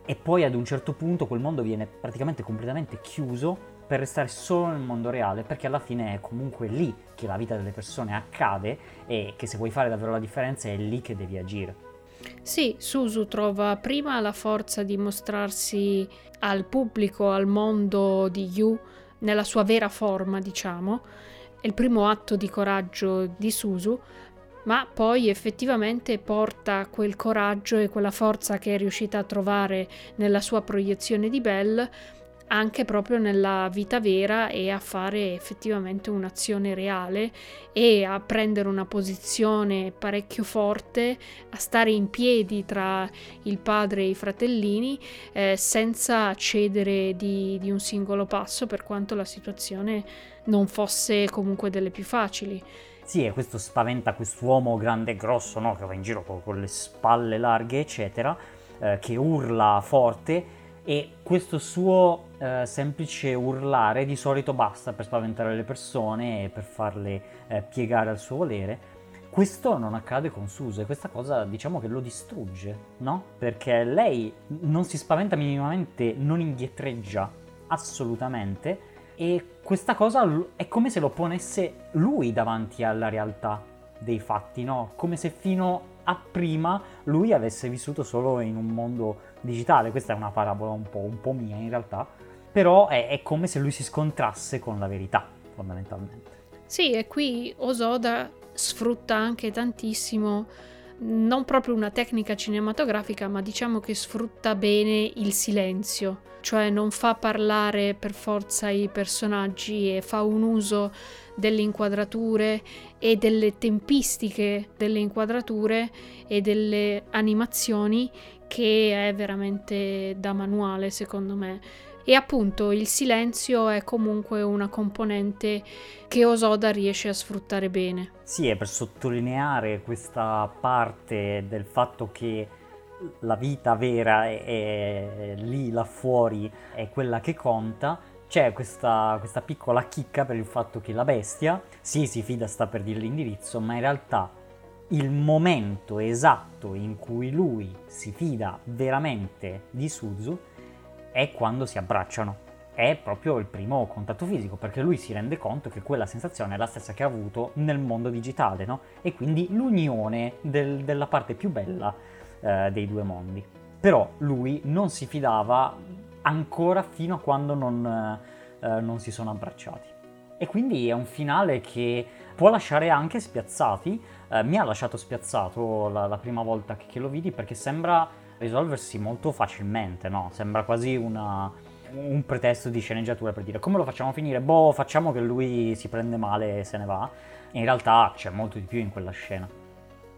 e poi ad un certo punto quel mondo viene praticamente completamente chiuso per restare solo nel mondo reale, perché alla fine è comunque lì che la vita delle persone accade, e che se vuoi fare davvero la differenza è lì che devi agire. Sì, Suzu trova prima la forza di mostrarsi al pubblico, al mondo di You, nella sua vera forma, diciamo. È il primo atto di coraggio di Suzu, ma poi effettivamente porta quel coraggio e quella forza che è riuscita a trovare nella sua proiezione di Belle anche proprio nella vita vera, e a fare effettivamente un'azione reale, e a prendere una posizione parecchio forte, a stare in piedi tra il padre e i fratellini eh, senza cedere di, di un singolo passo, per quanto la situazione non fosse comunque delle più facili. Sì, e questo spaventa quest'uomo grande e grosso, no? Che va in giro con, con le spalle larghe eccetera, eh, che urla forte. E questo suo eh, semplice urlare di solito basta per spaventare le persone e per farle eh, piegare al suo volere. Questo non accade con Suzu, e questa cosa diciamo che lo distrugge, no? Perché lei non si spaventa minimamente, non indietreggia assolutamente, e questa cosa è come se lo ponesse lui davanti alla realtà dei fatti, no? Come se fino a prima lui avesse vissuto solo in un mondo digitale. Questa è una parabola un po', un po' mia in realtà, però è, è come se lui si scontrasse con la verità, fondamentalmente. Sì, e qui Hosoda sfrutta anche tantissimo, non proprio una tecnica cinematografica, ma diciamo che sfrutta bene il silenzio, cioè non fa parlare per forza i personaggi, e fa un uso delle inquadrature e delle tempistiche delle inquadrature e delle animazioni che è veramente da manuale, secondo me. E appunto il silenzio è comunque una componente che Hosoda riesce a sfruttare bene. Sì, è per sottolineare questa parte del fatto che la vita vera è, è lì, là fuori, è quella che conta. C'è questa, questa piccola chicca per il fatto che la bestia, sì, si fida, sta per dire l'indirizzo, ma in realtà il momento esatto in cui lui si fida veramente di Suzu è quando si abbracciano, è proprio il primo contatto fisico, perché lui si rende conto che quella sensazione è la stessa che ha avuto nel mondo digitale, no? E quindi l'unione del, della parte più bella eh, dei due mondi. Però lui non si fidava ancora fino a quando non, eh, non si sono abbracciati. E quindi è un finale che può lasciare anche spiazzati, eh, mi ha lasciato spiazzato la, la prima volta che, che lo vidi, perché sembra risolversi molto facilmente, no? Sembra quasi una, un pretesto di sceneggiatura per dire come lo facciamo finire? Boh, facciamo che lui si prende male e se ne va. In realtà c'è molto di più in quella scena.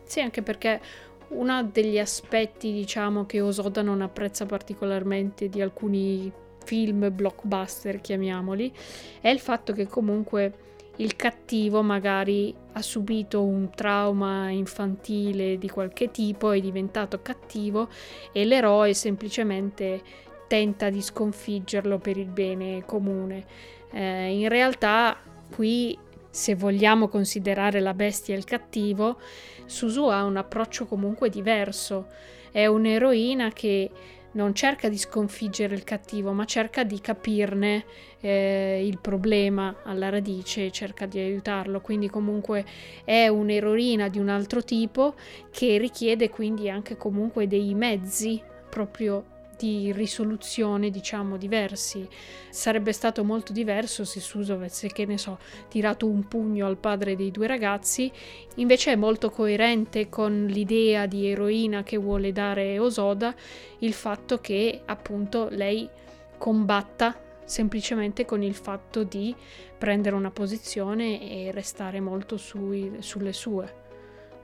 Sì, anche perché uno degli aspetti, diciamo, che Hosoda non apprezza particolarmente di alcuni film blockbuster, chiamiamoli, è il fatto che comunque il cattivo magari ha subito un trauma infantile di qualche tipo, è diventato cattivo, e l'eroe semplicemente tenta di sconfiggerlo per il bene comune. Eh, in realtà qui, se vogliamo considerare la bestia il cattivo, Suzu ha un approccio comunque diverso. È un'eroina che non cerca di sconfiggere il cattivo, ma cerca di capirne eh, il problema alla radice, cerca di aiutarlo. Quindi comunque è un'eroina di un altro tipo che richiede quindi anche comunque dei mezzi proprio di risoluzione, diciamo, diversi. Sarebbe stato molto diverso se Suzu avesse, che ne so, tirato un pugno al padre dei due ragazzi. Invece è molto coerente con l'idea di eroina che vuole dare Hosoda il fatto che appunto lei combatta semplicemente con il fatto di prendere una posizione e restare molto sui, sulle sue,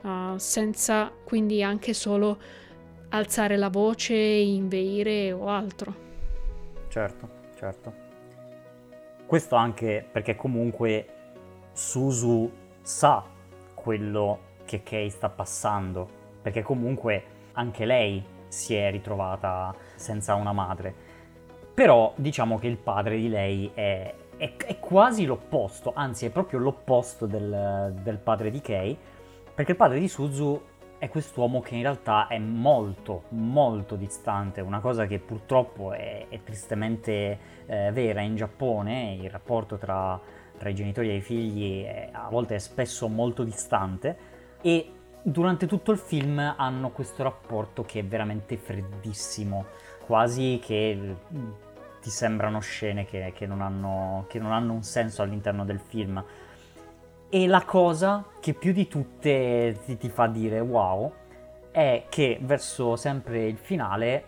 uh, senza quindi anche solo alzare la voce, inveire o altro. Certo, certo. Questo anche perché comunque Suzu sa quello che Kei sta passando, perché comunque anche lei si è ritrovata senza una madre. Però diciamo che il padre di lei è, è, è quasi l'opposto, anzi è proprio l'opposto del, del padre di Kei, perché il padre di Suzu è quest'uomo che in realtà è molto, molto distante, una cosa che purtroppo è, è tristemente eh, vera in Giappone. Il rapporto tra, tra i genitori e i figli è, a volte è spesso molto distante, e durante tutto il film hanno questo rapporto che è veramente freddissimo, quasi che ti sembrano scene che, che, non hanno, che non hanno un senso all'interno del film. E la cosa che più di tutte ti, ti fa dire wow è che verso sempre il finale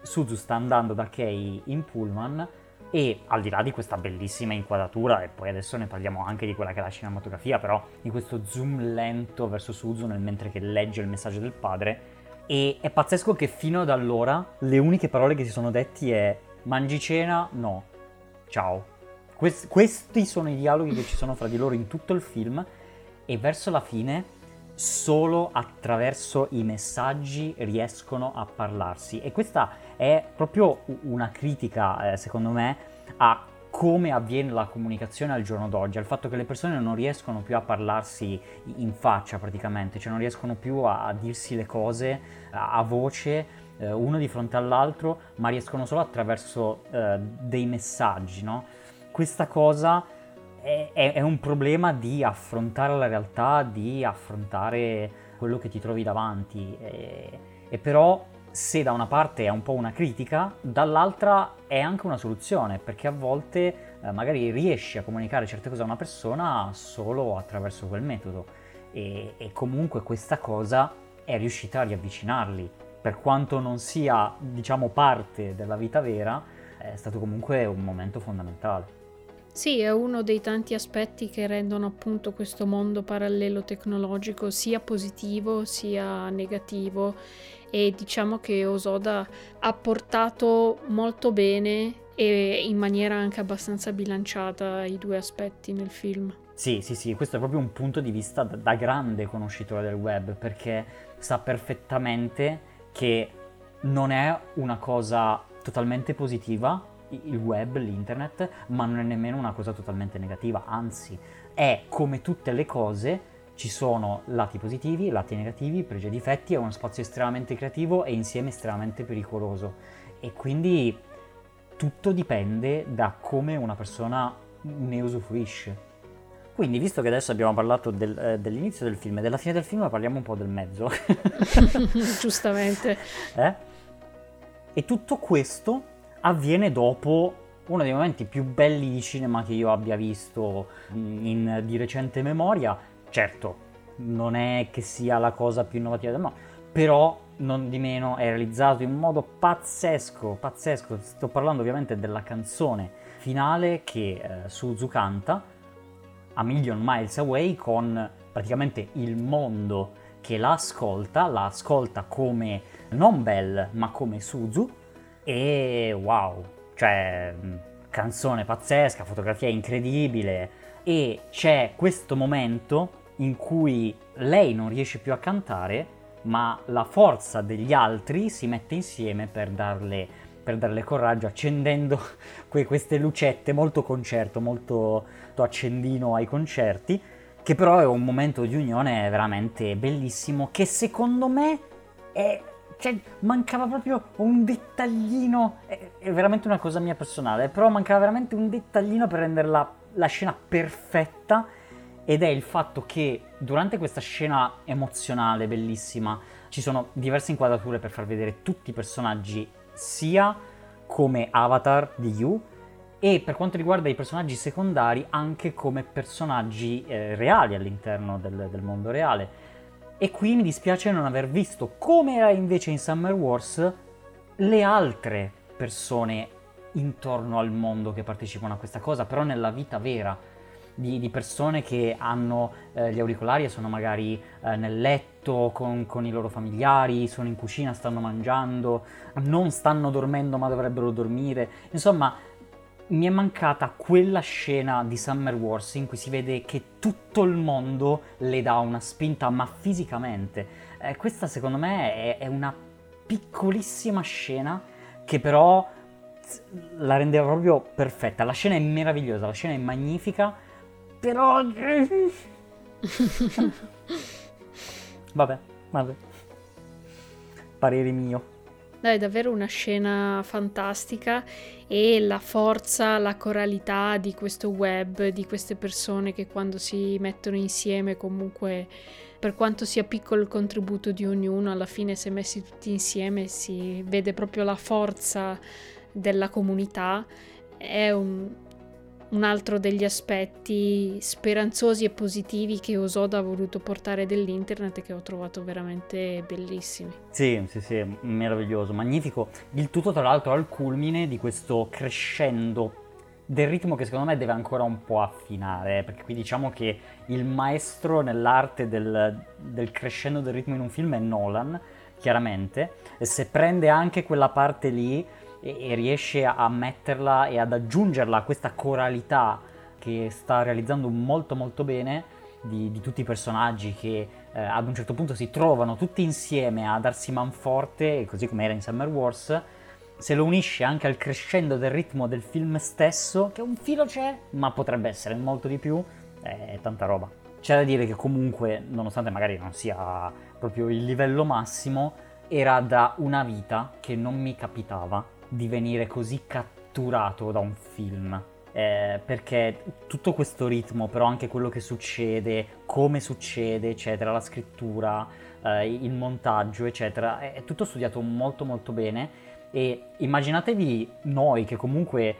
Suzu sta andando da Kei in pullman, e al di là di questa bellissima inquadratura, e poi adesso ne parliamo anche di quella che è la cinematografia, però di questo zoom lento verso Suzu nel mentre che legge il messaggio del padre, e è pazzesco che fino ad allora le uniche parole che si sono detti è mangi cena? No, ciao. Quest- questi sono i dialoghi che ci sono fra di loro in tutto il film, e verso la fine solo attraverso i messaggi riescono a parlarsi, e questa è proprio una critica, eh, secondo me, a come avviene la comunicazione al giorno d'oggi, al fatto che le persone non riescono più a parlarsi in faccia praticamente, cioè non riescono più a, a dirsi le cose a, a voce, eh, uno di fronte all'altro, ma riescono solo attraverso eh, dei messaggi, no? Questa cosa è, è, è un problema di affrontare la realtà, di affrontare quello che ti trovi davanti, e, e però se da una parte è un po' una critica, dall'altra è anche una soluzione, perché a volte eh, magari riesci a comunicare certe cose a una persona solo attraverso quel metodo, e, e comunque questa cosa è riuscita a riavvicinarli, per quanto non sia, diciamo, parte della vita vera, è stato comunque un momento fondamentale. Sì, è uno dei tanti aspetti che rendono appunto questo mondo parallelo tecnologico sia positivo sia negativo, e diciamo che Hosoda ha portato molto bene e in maniera anche abbastanza bilanciata i due aspetti nel film. Sì, sì, sì, questo è proprio un punto di vista da, da grande conoscitore del web, perché sa perfettamente che non è una cosa totalmente positiva il web, l'internet, ma non è nemmeno una cosa totalmente negativa, anzi è, come tutte le cose, ci sono lati positivi, lati negativi, pregi e difetti. È uno spazio estremamente creativo e insieme estremamente pericoloso, e quindi tutto dipende da come una persona ne usufruisce. Quindi, visto che adesso abbiamo parlato del, eh, dell'inizio del film e della fine del film, parliamo un po' del mezzo. Giustamente. Eh? E tutto questo avviene dopo uno dei momenti più belli di cinema che io abbia visto in, di recente memoria. Certo, non è che sia la cosa più innovativa del mondo, però non di meno è realizzato in modo pazzesco, pazzesco. Sto parlando ovviamente della canzone finale che eh, Suzu canta, A Million Miles Away, con praticamente il mondo che la ascolta, la ascolta come non Belle ma come Suzu. E wow, cioè canzone pazzesca, fotografia incredibile, e c'è questo momento in cui lei non riesce più a cantare, ma la forza degli altri si mette insieme per darle, per darle coraggio, accendendo que- queste lucette, molto concerto, molto accendino ai concerti, che però è un momento di unione veramente bellissimo, che secondo me è Cioè, mancava proprio un dettaglino, è, è veramente una cosa mia personale, però mancava veramente un dettaglino per renderla la scena perfetta, ed è il fatto che durante questa scena emozionale bellissima ci sono diverse inquadrature per far vedere tutti i personaggi, sia come avatar di You, e per quanto riguarda i personaggi secondari anche come personaggi eh, reali all'interno del, del mondo reale. E qui mi dispiace non aver visto, come era invece in Summer Wars, le altre persone intorno al mondo che partecipano a questa cosa, però nella vita vera, di, di persone che hanno eh, gli auricolari e sono magari eh, nel letto con, con i loro familiari, sono in cucina, stanno mangiando, non stanno dormendo ma dovrebbero dormire. Insomma, mi è mancata quella scena di Summer Wars in cui si vede che tutto il mondo le dà una spinta, ma fisicamente. Eh, questa secondo me è, è una piccolissima scena che però la rendeva proprio perfetta. La scena è meravigliosa, la scena è magnifica, però... vabbè, vabbè. Parere mio. È davvero una scena fantastica, e la forza, la coralità di questo web, di queste persone che quando si mettono insieme, comunque per quanto sia piccolo il contributo di ognuno, alla fine se messi tutti insieme si vede proprio la forza della comunità. È un, un altro degli aspetti speranzosi e positivi che Hosoda ha voluto portare dell'internet, e che ho trovato veramente bellissimi. Sì, sì, sì, meraviglioso, magnifico. Il tutto tra l'altro al culmine di questo crescendo del ritmo che secondo me deve ancora un po' affinare, perché qui diciamo che il maestro nell'arte del, del crescendo del ritmo in un film è Nolan, chiaramente, e se prende anche quella parte lì e riesce a metterla e ad aggiungerla a questa coralità che sta realizzando molto molto bene, di, di tutti i personaggi che eh, ad un certo punto si trovano tutti insieme a darsi manforte, così come era in Summer Wars. Se lo unisce anche al crescendo del ritmo del film stesso, che un filo c'è, ma potrebbe essere molto di più, è tanta roba. C'è da dire che comunque, nonostante magari non sia proprio il livello massimo, era da una vita che non mi capitava di venire così catturato da un film, eh, perché tutto questo ritmo, però anche quello che succede, come succede, eccetera, la scrittura, eh, il montaggio, eccetera, è tutto studiato molto molto bene. E immaginatevi noi che comunque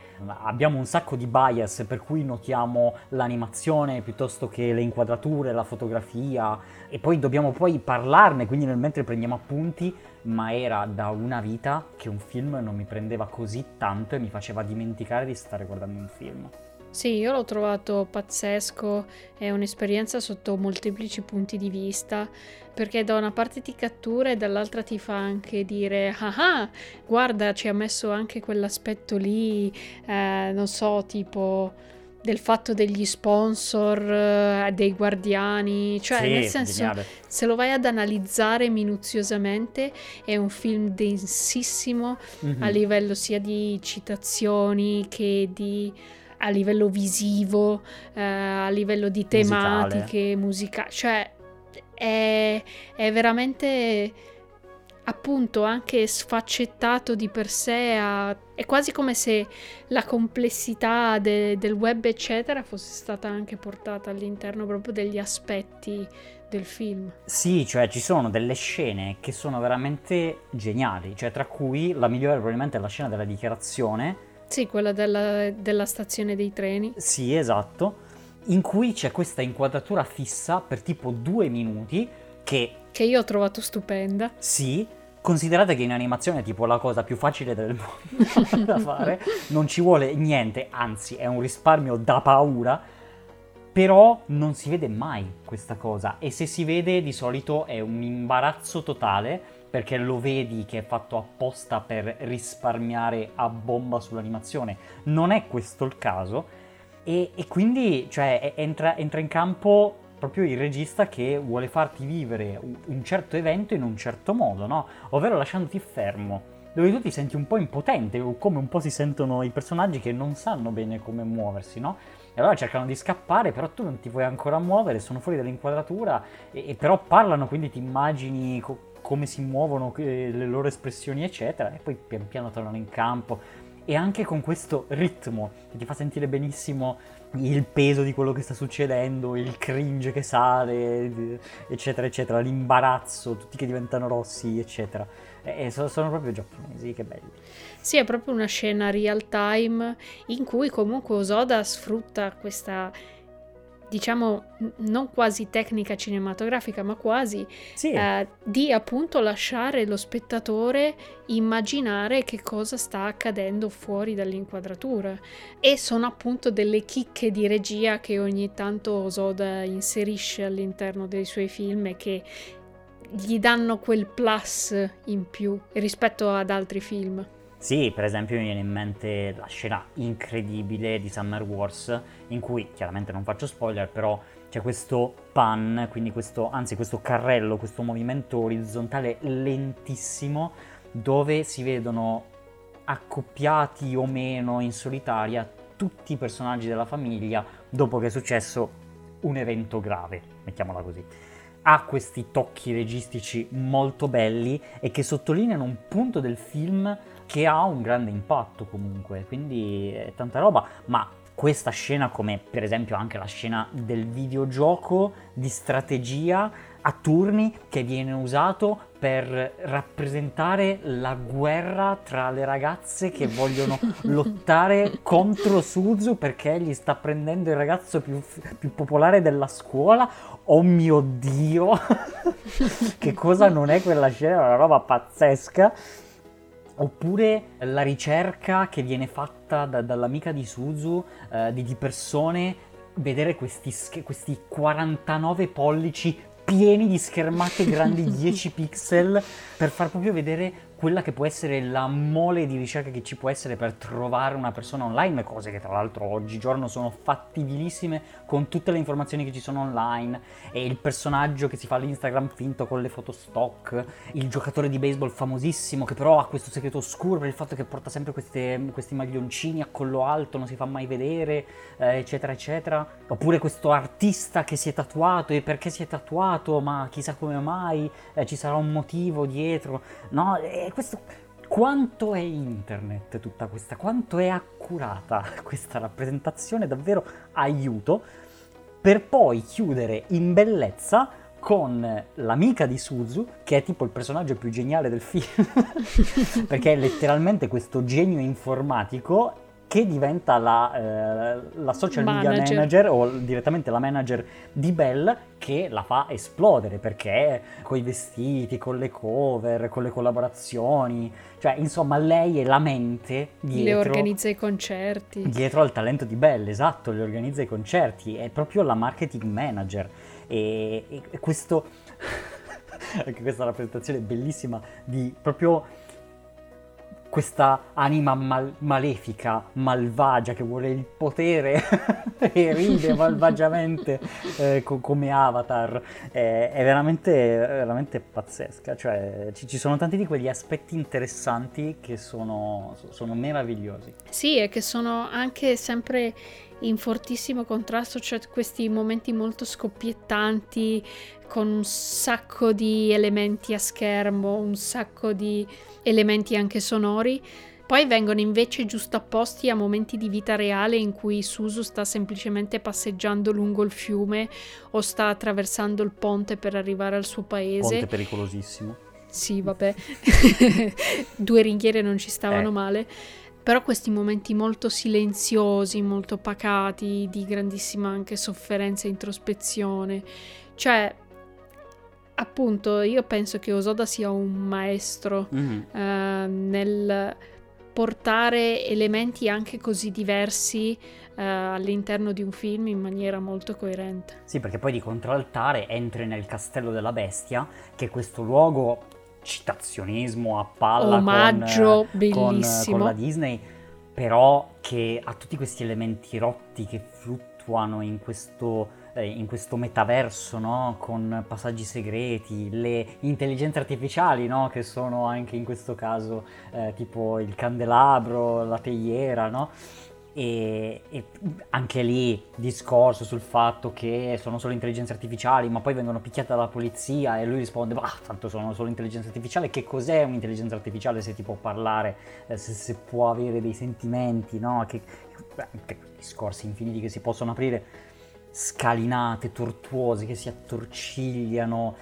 abbiamo un sacco di bias, per cui notiamo l'animazione piuttosto che le inquadrature, la fotografia, e poi dobbiamo poi parlarne, quindi nel mentre prendiamo appunti, ma era da una vita che un film non mi prendeva così tanto e mi faceva dimenticare di stare guardando un film. Sì, io l'ho trovato pazzesco, è un'esperienza sotto molteplici punti di vista, perché da una parte ti cattura e dall'altra ti fa anche dire ah ah, guarda, ci ha messo anche quell'aspetto lì, eh, non so, tipo del fatto degli sponsor, eh, dei guardiani, cioè sì, nel senso geniale. Se lo vai ad analizzare minuziosamente è un film densissimo, mm-hmm. a livello sia di citazioni che di... a livello visivo, eh, a livello di tematiche, musicali, cioè è, è veramente appunto anche sfaccettato di per sé, a, è quasi come se la complessità de, del web eccetera fosse stata anche portata all'interno proprio degli aspetti del film. Sì, cioè ci sono delle scene che sono veramente geniali, cioè tra cui la migliore probabilmente è la scena della dichiarazione. Sì, quella della, della stazione dei treni. Sì, esatto, in cui c'è questa inquadratura fissa per tipo due minuti che... Che io ho trovato stupenda. Sì, considerate che in animazione è tipo la cosa più facile del mondo da fare, non ci vuole niente, anzi è un risparmio da paura, però non si vede mai questa cosa, e se si vede di solito è un imbarazzo totale, perché lo vedi che è fatto apposta per risparmiare a bomba sull'animazione. Non è questo il caso, e, e quindi cioè, entra, entra in campo proprio il regista che vuole farti vivere un certo evento in un certo modo, no? Ovvero lasciandoti fermo, dove tu ti senti un po' impotente, come un po' si sentono i personaggi che non sanno bene come muoversi, no? E allora cercano di scappare, però tu non ti puoi ancora muovere, sono fuori dall'inquadratura, e, e però parlano, quindi ti immagini... Co- come si muovono, le loro espressioni eccetera, e poi pian piano tornano in campo, e anche con questo ritmo che ti fa sentire benissimo il peso di quello che sta succedendo, il cringe che sale, eccetera eccetera, l'imbarazzo, tutti che diventano rossi eccetera, e sono proprio giapponesi, che belli. Sì, è proprio una scena real time in cui comunque Hosoda sfrutta questa, diciamo, non quasi tecnica cinematografica, ma quasi, sì. eh, di appunto lasciare lo spettatore immaginare che cosa sta accadendo fuori dall'inquadratura, e sono appunto delle chicche di regia che ogni tanto Hosoda inserisce all'interno dei suoi film e che gli danno quel plus in più rispetto ad altri film. Sì, per esempio mi viene in mente la scena incredibile di Summer Wars, in cui, chiaramente non faccio spoiler, però c'è questo pan, quindi questo, anzi questo carrello, questo movimento orizzontale lentissimo, dove si vedono accoppiati o meno in solitaria tutti i personaggi della famiglia dopo che è successo un evento grave, mettiamola così. Ha questi tocchi registici molto belli e che sottolineano un punto del film che ha un grande impatto comunque, quindi è tanta roba. Ma questa scena, come per esempio anche la scena del videogioco di strategia a turni che viene usato per rappresentare la guerra tra le ragazze che vogliono lottare contro Suzu perché gli sta prendendo il ragazzo più, più popolare della scuola. Oh mio Dio! Che cosa non è quella scena? È una roba pazzesca. Oppure la ricerca che viene fatta da, dall'amica di Suzu, eh, di, di persone, vedere questi, questi quarantanove pollici pieni di schermate grandi dieci pixel, per far proprio vedere quella che può essere la mole di ricerca che ci può essere per trovare una persona online, cose che tra l'altro oggigiorno sono fattibilissime con tutte le informazioni che ci sono online, e il personaggio che si fa l'Instagram finto con le foto stock, il giocatore di baseball famosissimo che però ha questo segreto oscuro per il fatto che porta sempre queste, questi maglioncini a collo alto, non si fa mai vedere, eh, eccetera eccetera. Oppure questo artista che si è tatuato, e perché si è tatuato, ma chissà come mai, eh, ci sarà un motivo dietro, no? E questo, quanto è internet tutta questa, quanto è accurata questa rappresentazione, davvero aiuto, per poi chiudere in bellezza con l'amica di Suzu, che è tipo il personaggio più geniale del film, perché è letteralmente questo genio informatico che diventa la, eh, la social media manager. manager o direttamente la manager di Belle, che la fa esplodere perché con i vestiti, con le cover, con le collaborazioni, cioè insomma lei è la mente dietro, le organizza i concerti dietro al talento di Belle, esatto, le organizza i concerti, è proprio la marketing manager, e, e questo anche questa rappresentazione bellissima di proprio questa anima mal- malefica, malvagia, che vuole il potere e ride malvagiamente eh, co- come Avatar, eh, è veramente, veramente pazzesca, cioè ci-, ci sono tanti di quegli aspetti interessanti che sono, sono meravigliosi. Sì, e che sono anche sempre in fortissimo contrasto, cioè questi momenti molto scoppiettanti con un sacco di elementi a schermo, un sacco di elementi anche sonori, poi vengono invece giustapposti a momenti di vita reale in cui Suzu sta semplicemente passeggiando lungo il fiume o sta attraversando il ponte per arrivare al suo paese. Ponte pericolosissimo. Sì, vabbè. Due ringhiere non ci stavano eh. male. Però questi momenti molto silenziosi, molto pacati, di grandissima anche sofferenza e introspezione. Cioè, appunto, io penso che Hosoda sia un maestro mm-hmm. eh, nel portare elementi anche così diversi eh, all'interno di un film in maniera molto coerente. Sì, perché poi di contraltare entri nel Castello della Bestia, che è questo luogo... citazionismo a palla, omaggio con, bellissimo. Con, con la Disney, però che ha tutti questi elementi rotti che fluttuano in questo, eh, in questo metaverso, no? Con passaggi segreti, le intelligenze artificiali, no? Che sono anche in questo caso eh, tipo il candelabro, la teiera, no? E, e anche lì discorso sul fatto che sono solo intelligenze artificiali, ma poi vengono picchiate dalla polizia e lui risponde: bah, tanto sono solo intelligenza artificiale. Che cos'è un'intelligenza artificiale se ti può parlare, se, se può avere dei sentimenti, no? Che, che discorsi infiniti che si possono aprire, scalinate tortuose che si attorcigliano,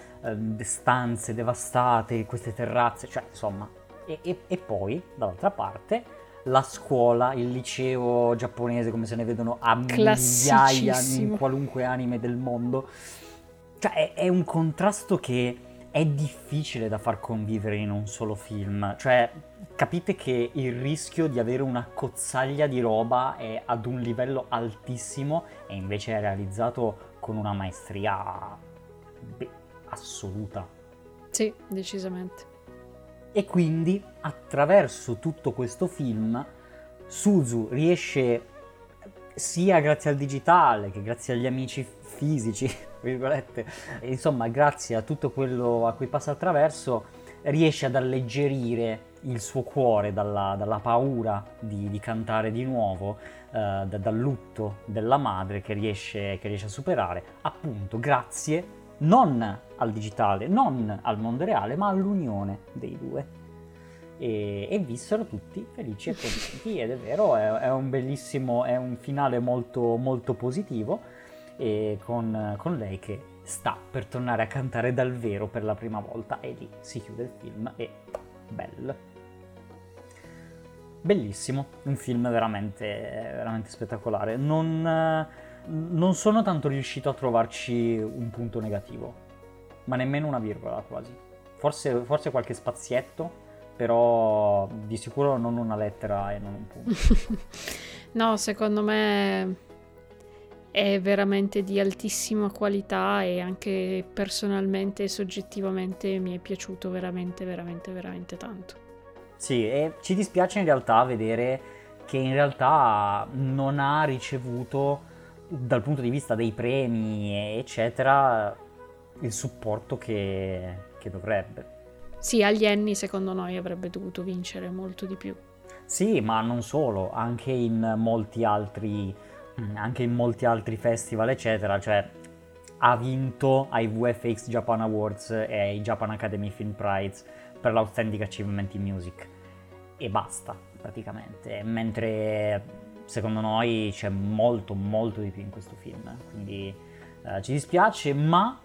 eh, stanze devastate, queste terrazze, cioè insomma. E, e, e poi dall'altra parte la scuola, il liceo giapponese, come se ne vedono a migliaia in qualunque anime del mondo. Cioè è, è un contrasto che è difficile da far convivere in un solo film. Cioè capite che il rischio di avere una cozzaglia di roba è ad un livello altissimo e invece è realizzato con una maestria beh, assoluta. Sì, decisamente. E quindi, attraverso tutto questo film, Suzu riesce, sia grazie al digitale che grazie agli amici fisici, virgolette, insomma, grazie a tutto quello a cui passa attraverso, riesce ad alleggerire il suo cuore dalla, dalla paura di, di cantare di nuovo, eh, da, dal lutto della madre che riesce, che riesce a superare, appunto, grazie non al digitale, non al mondo reale, ma all'unione dei due. E, e vissero tutti felici e contenti, ed è vero, è, è un bellissimo, è un finale molto molto positivo, e con, con lei che sta per tornare a cantare dal vero per la prima volta, e lì si chiude il film, e Belle. Bellissimo, un film veramente, veramente spettacolare. Non... Non sono tanto riuscito a trovarci un punto negativo, ma nemmeno una virgola quasi. Forse, forse qualche spazietto, però di sicuro non una lettera e non un punto. No, secondo me è veramente di altissima qualità e anche personalmente e soggettivamente mi è piaciuto veramente, veramente, veramente tanto. Sì, e ci dispiace in realtà vedere che in realtà non ha ricevuto, dal punto di vista dei premi eccetera, il supporto che, che dovrebbe. Sì, agli Annie secondo noi avrebbe dovuto vincere molto di più. Sì, ma non solo, anche in molti altri anche in molti altri festival eccetera, cioè ha vinto ai V F X Japan Awards e ai Japan Academy Film Prize per l'Outstanding Achievement in Music e basta praticamente, mentre secondo noi c'è molto molto di più in questo film, eh? Quindi eh, ci dispiace, ma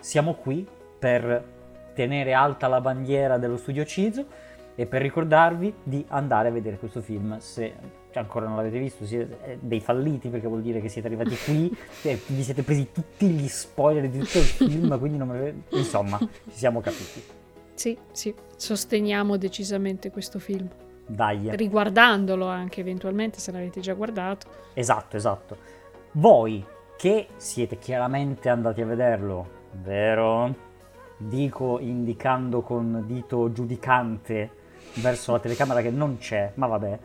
siamo qui per tenere alta la bandiera dello studio Chizu e per ricordarvi di andare a vedere questo film se ancora non l'avete visto. Siete dei falliti, perché vuol dire che siete arrivati qui e vi siete presi tutti gli spoiler di tutto il film, quindi non me... insomma ci siamo capiti. Sì, sì, sosteniamo decisamente questo film. Dai. Riguardandolo anche eventualmente se l'avete già guardato. Esatto, esatto. Voi che siete chiaramente andati a vederlo, vero? Dico indicando con dito giudicante verso la telecamera che non c'è, ma vabbè.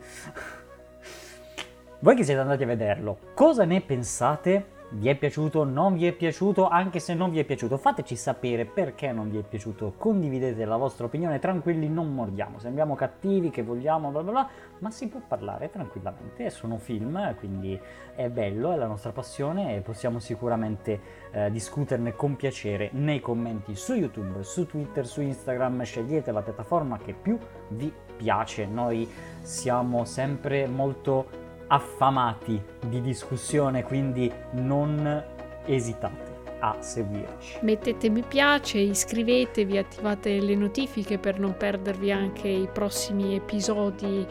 Voi che siete andati a vederlo, cosa ne pensate? Vi è piaciuto? Non vi è piaciuto? Anche se non vi è piaciuto, fateci sapere perché non vi è piaciuto, condividete la vostra opinione, tranquilli, non mordiamo, sembriamo cattivi, che vogliamo, bla bla bla, ma si può parlare tranquillamente, sono film, quindi è bello, è la nostra passione e possiamo sicuramente eh, discuterne con piacere nei commenti su YouTube, su Twitter, su Instagram, scegliete la piattaforma che più vi piace, noi siamo sempre molto affamati di discussione, quindi non esitate a seguirci. Mettete mi piace, iscrivetevi, attivate le notifiche per non perdervi anche i prossimi episodi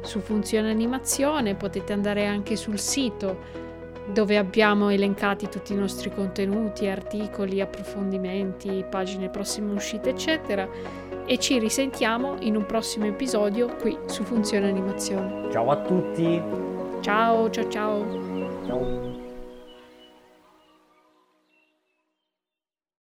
su Funzione Animazione. Potete andare anche sul sito dove abbiamo elencati tutti i nostri contenuti, articoli, approfondimenti, pagine prossime uscite eccetera, e ci risentiamo in un prossimo episodio qui su Funzione Animazione. Ciao a tutti. Ciao ciao ciao, ciao.